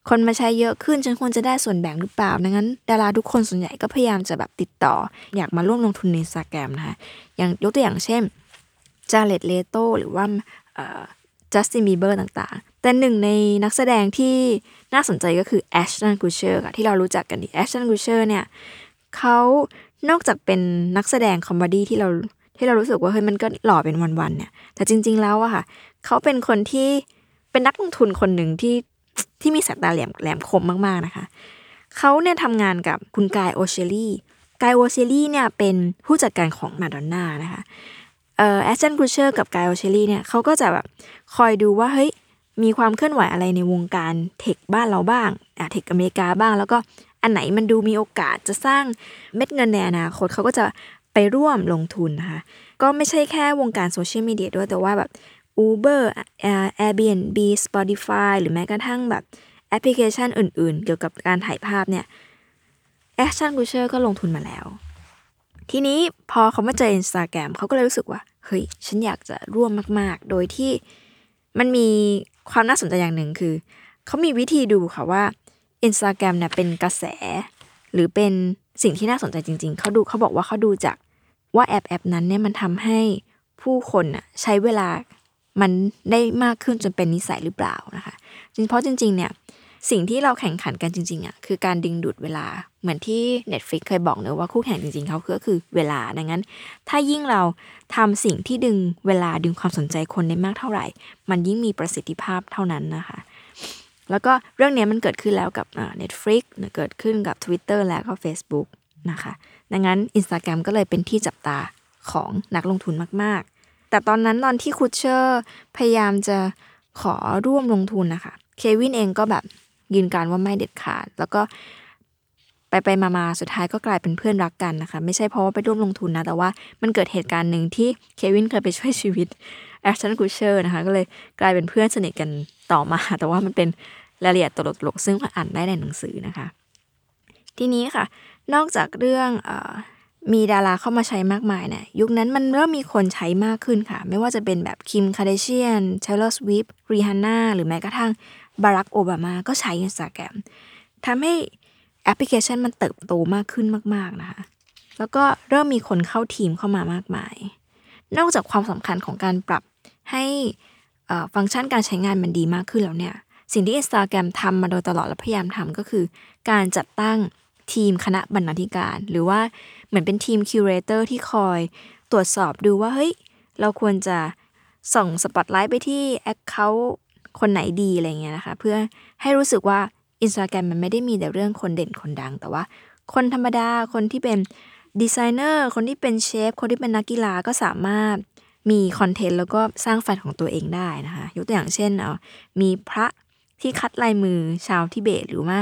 คนมาใช้เยอะขึ้นฉันควรจะได้ส่วนแบ่งหรือเปล่าดังนั้นดาราทุกคนส่วนใหญ่ก็พยายามจะแบบติดต่ออยากมาร่วมลงทุนใน Instagram นะคะอย่างยกตัวอย่างเช่นจาเล็ตเลโตหรือว่าจัสตินบีเบอร์ต่างๆแต่หนึ่งในนักแสดงที่น่าสนใจก็คือ Ashton Kutcher ค่ะที่เรารู้จักกันดี Ashton Kutcher เนี่ยเขานอกจากเป็นนักแสดงคอมเมดี้ที่เรารู้สึกว่าเฮ้ยมันก็หล่อเป็นวันๆเนี่ยแต่จริงๆแล้วอะค่ะเขาเป็นคนที่เป็นนักลงทุนคนหนึ่งที่มีสายตาแหลมคมมากๆนะคะเขาเนี่ยทำงานกับคุณกายโอเชลี่ กายวอเชลลี่เนี่ยเป็นผู้จัดการของมาดอนน่านะคะAshton Kutcher กับกายวอเชลลี่เนี่ยเขาก็จะแบบคอยดูว่าเฮ้ยมีความเคลื่อนไหวอะไรในวงการเทคบ้านเราบ้างเทคอเมริกาบ้างแล้วก็อันไหนมันดูมีโอกาสจะสร้างเม็ดเงินในอนาคตเขาก็จะไปร่วมลงทุนนะคะก็ไม่ใช่แค่วงการโซเชียลมีเดียด้วยแต่ว่าแบบ Uber Airbnb Spotify หรือแม้กระทั่งแบบแอปพลิเคชันอื่นๆเกี่ยวกับการถ่ายภาพเนี่ย Ashton Kutcher ก็ลงทุนมาแล้วทีนี้พอเขามาเจอ Instagram เขาก็เลยรู้สึกว่าเฮ้ยฉันอยากจะร่วมมากๆโดยที่มันมีความน่าสนใจอย่างหนึ่งคือเขามีวิธีดูค่ะว่า Instagram เนี่ยเป็นกระแสหรือเป็นสิ่งที่น่าสนใจจริงๆเขาบอกว่าเขาดูจากว่าแอปนั้นเนี่ยมันทำให้ผู้คนน่ะใช้เวลามันได้มากขึ้นจนเป็นนิสัยหรือเปล่านะคะเพราะจริงๆเนี่ยสิ่งที่เราแข่งขันกันจริงๆอ่ะคือการดึงดูดเวลาเหมือนที่ Netflix เคยบอกเนอะว่าคู่แข่งจริงๆเขาก็คือเวลาดังนั้นถ้ายิ่งเราทำสิ่งที่ดึงเวลาดึงความสนใจคนได้มากเท่าไหร่มันยิ่งมีประสิทธิภาพเท่านั้นนะคะแล้วก็เรื่องนี้มันเกิดขึ้นแล้วกับNetflix เกิดขึ้นกับ Twitter แล้วก็ Facebook นะคะดังนั้น Instagram ก็เลยเป็นที่จับตาของนักลงทุนมากๆแต่ตอนที่คูชเชอร์พยายามจะขอร่วมลงทุนนะคะเควินเองก็แบบยืนการว่าไม่เด็ดขาดแล้วก็ไปมาสุดท้ายก็กลายเป็นเพื่อนรักกันนะคะไม่ใช่เพราะว่าไปร่วมลงทุนนะแต่ว่ามันเกิดเหตุการณ์หนึ่งที่เควินเคยไปช่วยชีวิต Ashton Kutcher นะคะก็เลยกลายเป็นเพื่อนสนิทกันต่อมาแต่ว่ามันเป็นรายละเอียดตลกๆซึ่งอ่านได้ในหนังสือนะคะทีนี้ค่ะนอกจากเรื่องมีดาราเข้ามาใช้มากมายเนี่ยยุคนั้นมันเริ่มมีคนใช้มากขึ้นค่ะไม่ว่าจะเป็นแบบคิมคาร์เดเชียนเชลล์สวิฟต์รีฮานน่าหรือแม้กระทั่งบารักโอบามาก็ใช้ Instagram ทำให้แอปพลิเคชันมันเติบโตมากขึ้นมากๆนะคะแล้วก็เริ่มมีคนเข้าทีมเข้ามามากมายนอกจากความสำคัญของการปรับให้ฟังก์ชันการใช้งานมันดีมากขึ้นแล้วเนี่ยสิ่งที่ Instagram ทำมาโดยตลอดและพยายามทำก็คือการจัดตั้งทีมคณะบรรณาธิการหรือว่าเหมือนเป็นทีมคิวเรเตอร์ที่คอยตรวจสอบดูว่าเฮ้ยเราควรจะส่งสปอตไลท์ไปที่ account คนไหนดีอะไรเงี้ยนะคะเพื่อให้รู้สึกว่า Instagram มันไม่ได้มีแต่เรื่องคนเด่นคนดังแต่ว่าคนธรรมดาคนที่เป็นดีไซเนอร์คนที่เป็นเชฟคนที่เป็นนักกีฬาก็สามารถมีคอนเทนต์แล้วก็สร้างแฟนของตัวเองได้นะคะยกตัวอย่างเช่นมีพระที่คัดลายมือชาวทิเบตหรือว่า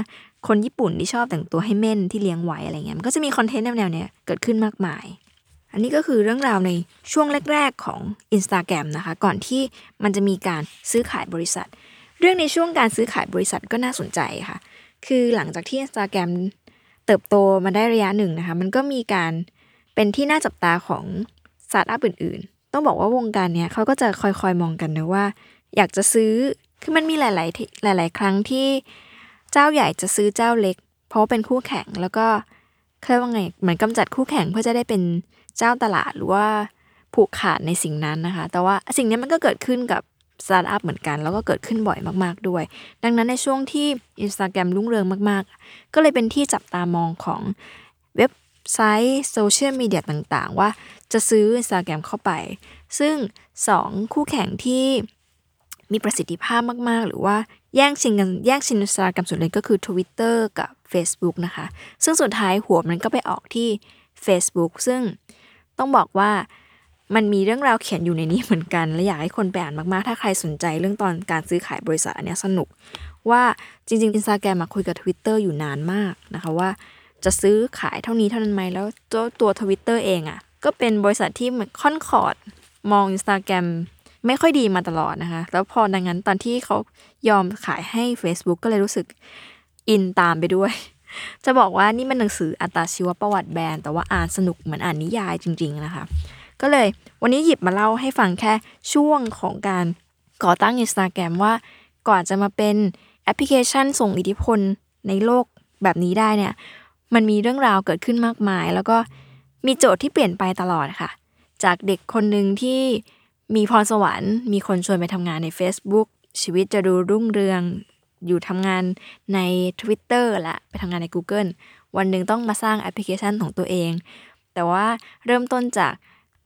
คนญี่ปุ่นที่ชอบแต่งตัวให้เม่นที่เลี้ยงไว้อะไรเงี้ยมันก็จะมีคอนเทนต์แนวๆเนี้ยเกิดขึ้นมากมายอันนี้ก็คือเรื่องราวในช่วงแรกๆของ Instagram นะคะก่อนที่มันจะมีการซื้อขายบริษัทเรื่องในช่วงการซื้อขายบริษัทก็น่าสนใจค่ะคือหลังจากที่ Instagram เติบโตมาได้ระยะหนึ่งนะคะมันก็มีการเป็นที่น่าจับตาของสตาร์ทอัพอื่นๆต้องบอกว่าวงการเนี้ยเขาก็จะคอยๆมองกันนะว่าอยากจะซื้อคือมันมีหลายๆครั้งที่เจ้าใหญ่จะซื้อเจ้าเล็กเพราะเป็นคู่แข่งแล้วก็เคยว่าไงเหมือนกำจัดคู่แข่งเพื่อจะได้เป็นเจ้าตลาดหรือว่าผูกขาดในสิ่งนั้นนะคะแต่ว่าสิ่งนี้มันก็เกิดขึ้นกับสตาร์ทอัพเหมือนกันแล้วก็เกิดขึ้นบ่อยมากๆด้วยดังนั้นในช่วงที่ Instagram รุ่งเรืองมากๆก็เลยเป็นที่จับตามองของเว็บไซต์โซเชียลมีเดียต่างๆว่าจะซื้อ Instagram เข้าไปซึ่ง2คู่แข่งที่มีประสิทธิภาพมากๆหรือว่าแย่งชิง Instagram ส่วนเลยก็คือ Twitter กับ Facebook นะคะซึ่งสุดท้ายหัวมันก็ไปออกที่ Facebook ซึ่งต้องบอกว่ามันมีเรื่องราวเขียนอยู่ในนี้เหมือนกันและอยากให้คนไปอ่านมากๆถ้าใครสนใจเรื่องตอนการซื้อขายบริษัทอันนี้สนุกว่าจริงๆ Instagram มาคุยกับ Twitter อยู่นานมากนะคะว่าจะซื้อขายเท่านี้เท่านั้นไหมแล้วตัว Twitter เองอ่ะก็เป็นบริษัทที่เหมือนค่อนขอดมอง Instagramไม่ค่อยดีมาตลอดนะคะแล้วพอดังนั้นตอนที่เขายอมขายให้ Facebook ก็เลยรู้สึกอินตามไปด้วยจะบอกว่านี่มันหนังสืออัตชีวประวัติแบรนด์แต่ว่าอ่านสนุกเหมือนอ่านนิยายจริงๆนะคะก็เลยวันนี้หยิบมาเล่าให้ฟังแค่ช่วงของการก่อตั้ง Instagram ว่าก่อนจะมาเป็นแอปพลิเคชันส่งอิทธิพลในโลกแบบนี้ได้เนี่ยมันมีเรื่องราวเกิดขึ้นมากมายแล้วก็มีโจทย์ที่เปลี่ยนไปตลอดค่ะจากเด็กคนนึงที่มีพรสวรรค์มีคนชวนไปทำงานใน Facebook ชีวิตจะดูรุ่งเรืองอยู่ทำงานใน Twitter และไปทำงานใน Google วันหนึ่งต้องมาสร้างแอปพลิเคชันของตัวเองแต่ว่าเริ่มต้นจาก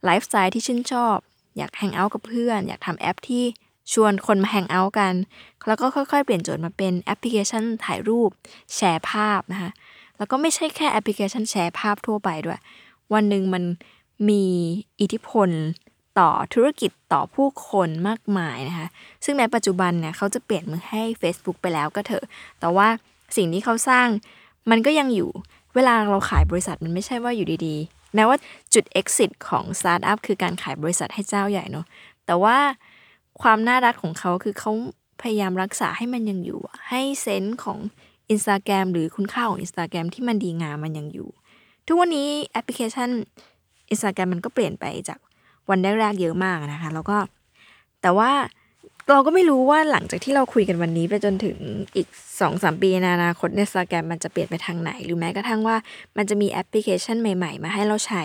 ไลฟ์สไตล์ที่ชื่นชอบอยากแฮงเอาท์กับเพื่อนอยากทำแอปที่ชวนคนมาแฮงเอาท์กันแล้วก็ค่อยๆเปลี่ยนโจทย์มาเป็นแอปพลิเคชันถ่ายรูปแชร์ภาพนะคะแ แล้วก็ไม่ใช่แค่แอปพลิเคชันแชร์ภาพทั่วไปด้วยวันหนึ่งมันมีอิทธิพลต่อธุรกิจต่อผู้คนมากมายนะคะซึ่งในปัจจุบันเนี่ยเขาจะเปลี่ยนมือให้ Facebook ไปแล้วก็เถอะแต่ว่าสิ่งที่เขาสร้างมันก็ยังอยู่เวลาเราขายบริษัทมันไม่ใช่ว่าอยู่ดีๆแม้ว่าจุด exit ของสตาร์ทอัพคือการขายบริษัทให้เจ้าใหญ่เนาะแต่ว่าความน่ารักของเขาคือเขาพยายามรักษาให้มันยังอยู่ให้เซนส์ของ Instagram หรือคุณค่าของ Instagram ที่มันดีงามมันยังอยู่ทุกวันนี้แอปพลิเคชัน Instagram มันก็เปลี่ยนไปจากวันแรกๆเยอะมากนะคะแล้วก็แต่ว่าเราก็ไม่รู้ว่าหลังจากที่เราคุยกันวันนี้ไปจนถึงอีก 2-3 ปีในอนาคต Instagram มันจะเปลี่ยนไปทางไหนหรือแม้กระทั่งว่ามันจะมีแอปพลิเคชันใหม่ๆมาให้เราใช้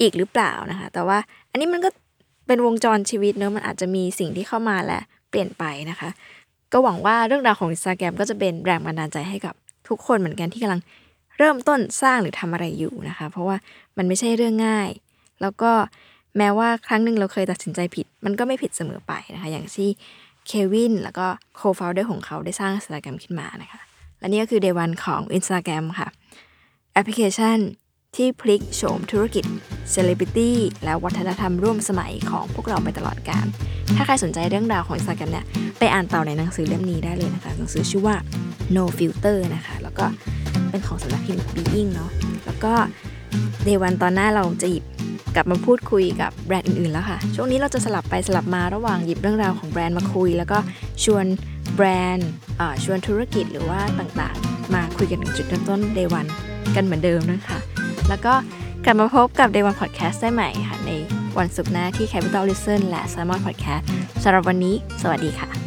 อีกหรือเปล่านะคะแต่ว่าอันนี้มันก็เป็นวงจรชีวิตเนอะมันอาจจะมีสิ่งที่เข้ามาและเปลี่ยนไปนะคะก็หวังว่าเรื่องราวของ Instagram ก็จะเป็นแรงบันดาลใจให้กับทุกคนเหมือนกันที่กำลังเริ่มต้นสร้างหรือทำอะไรอยู่นะคะเพราะว่ามันไม่ใช่เรื่องง่ายแล้วก็แม้ว่าครั้งหนึ่งเราเคยตัดสินใจผิดมันก็ไม่ผิดเสมอไปนะคะอย่างที่เควินแล้วก็โคฟาวเดอร์ของเขาได้สร้าง Instagram ขึ้นมานะคะและนี่ก็คือ Day One ของ Instagram ค่ะแอปพลิเคชันที่พลิกโฉมธุรกิจ Celebrity และวัฒนธรรมร่วมสมัยของพวกเราไปตลอดกาลถ้าใครสนใจเรื่องราวของ Instagram เนี่ยไปอ่านต่อในหนังสือเล่มนี้ได้เลยนะคะหนังสือชื่อว่า No Filter นะคะแล้วก็เป็นของสำนักพิมพ์ Being เนาะแล้วก็ Day One ตอนหน้าเราจะหยิบกลับมาพูดคุยกับแบรนด์อื่นๆแล้วค่ะช่วงนี้เราจะสลับไปสลับมาระหว่างหยิบเรื่องราวของแบรนด์มาคุยแล้วก็ชวนแบรนด์ชวนธุรกิจหรือว่าต่างๆมาคุยกันถึงจุดเริ่มต้น Day One กันเหมือนเดิมนะคะแล้วก็กลับมาพบกับ Day One Podcast ได้ใหม่ค่ะในวันศุกร์หน้าที่ Capital Listen และ Salmon Podcast สำหรับวันนี้สวัสดีค่ะ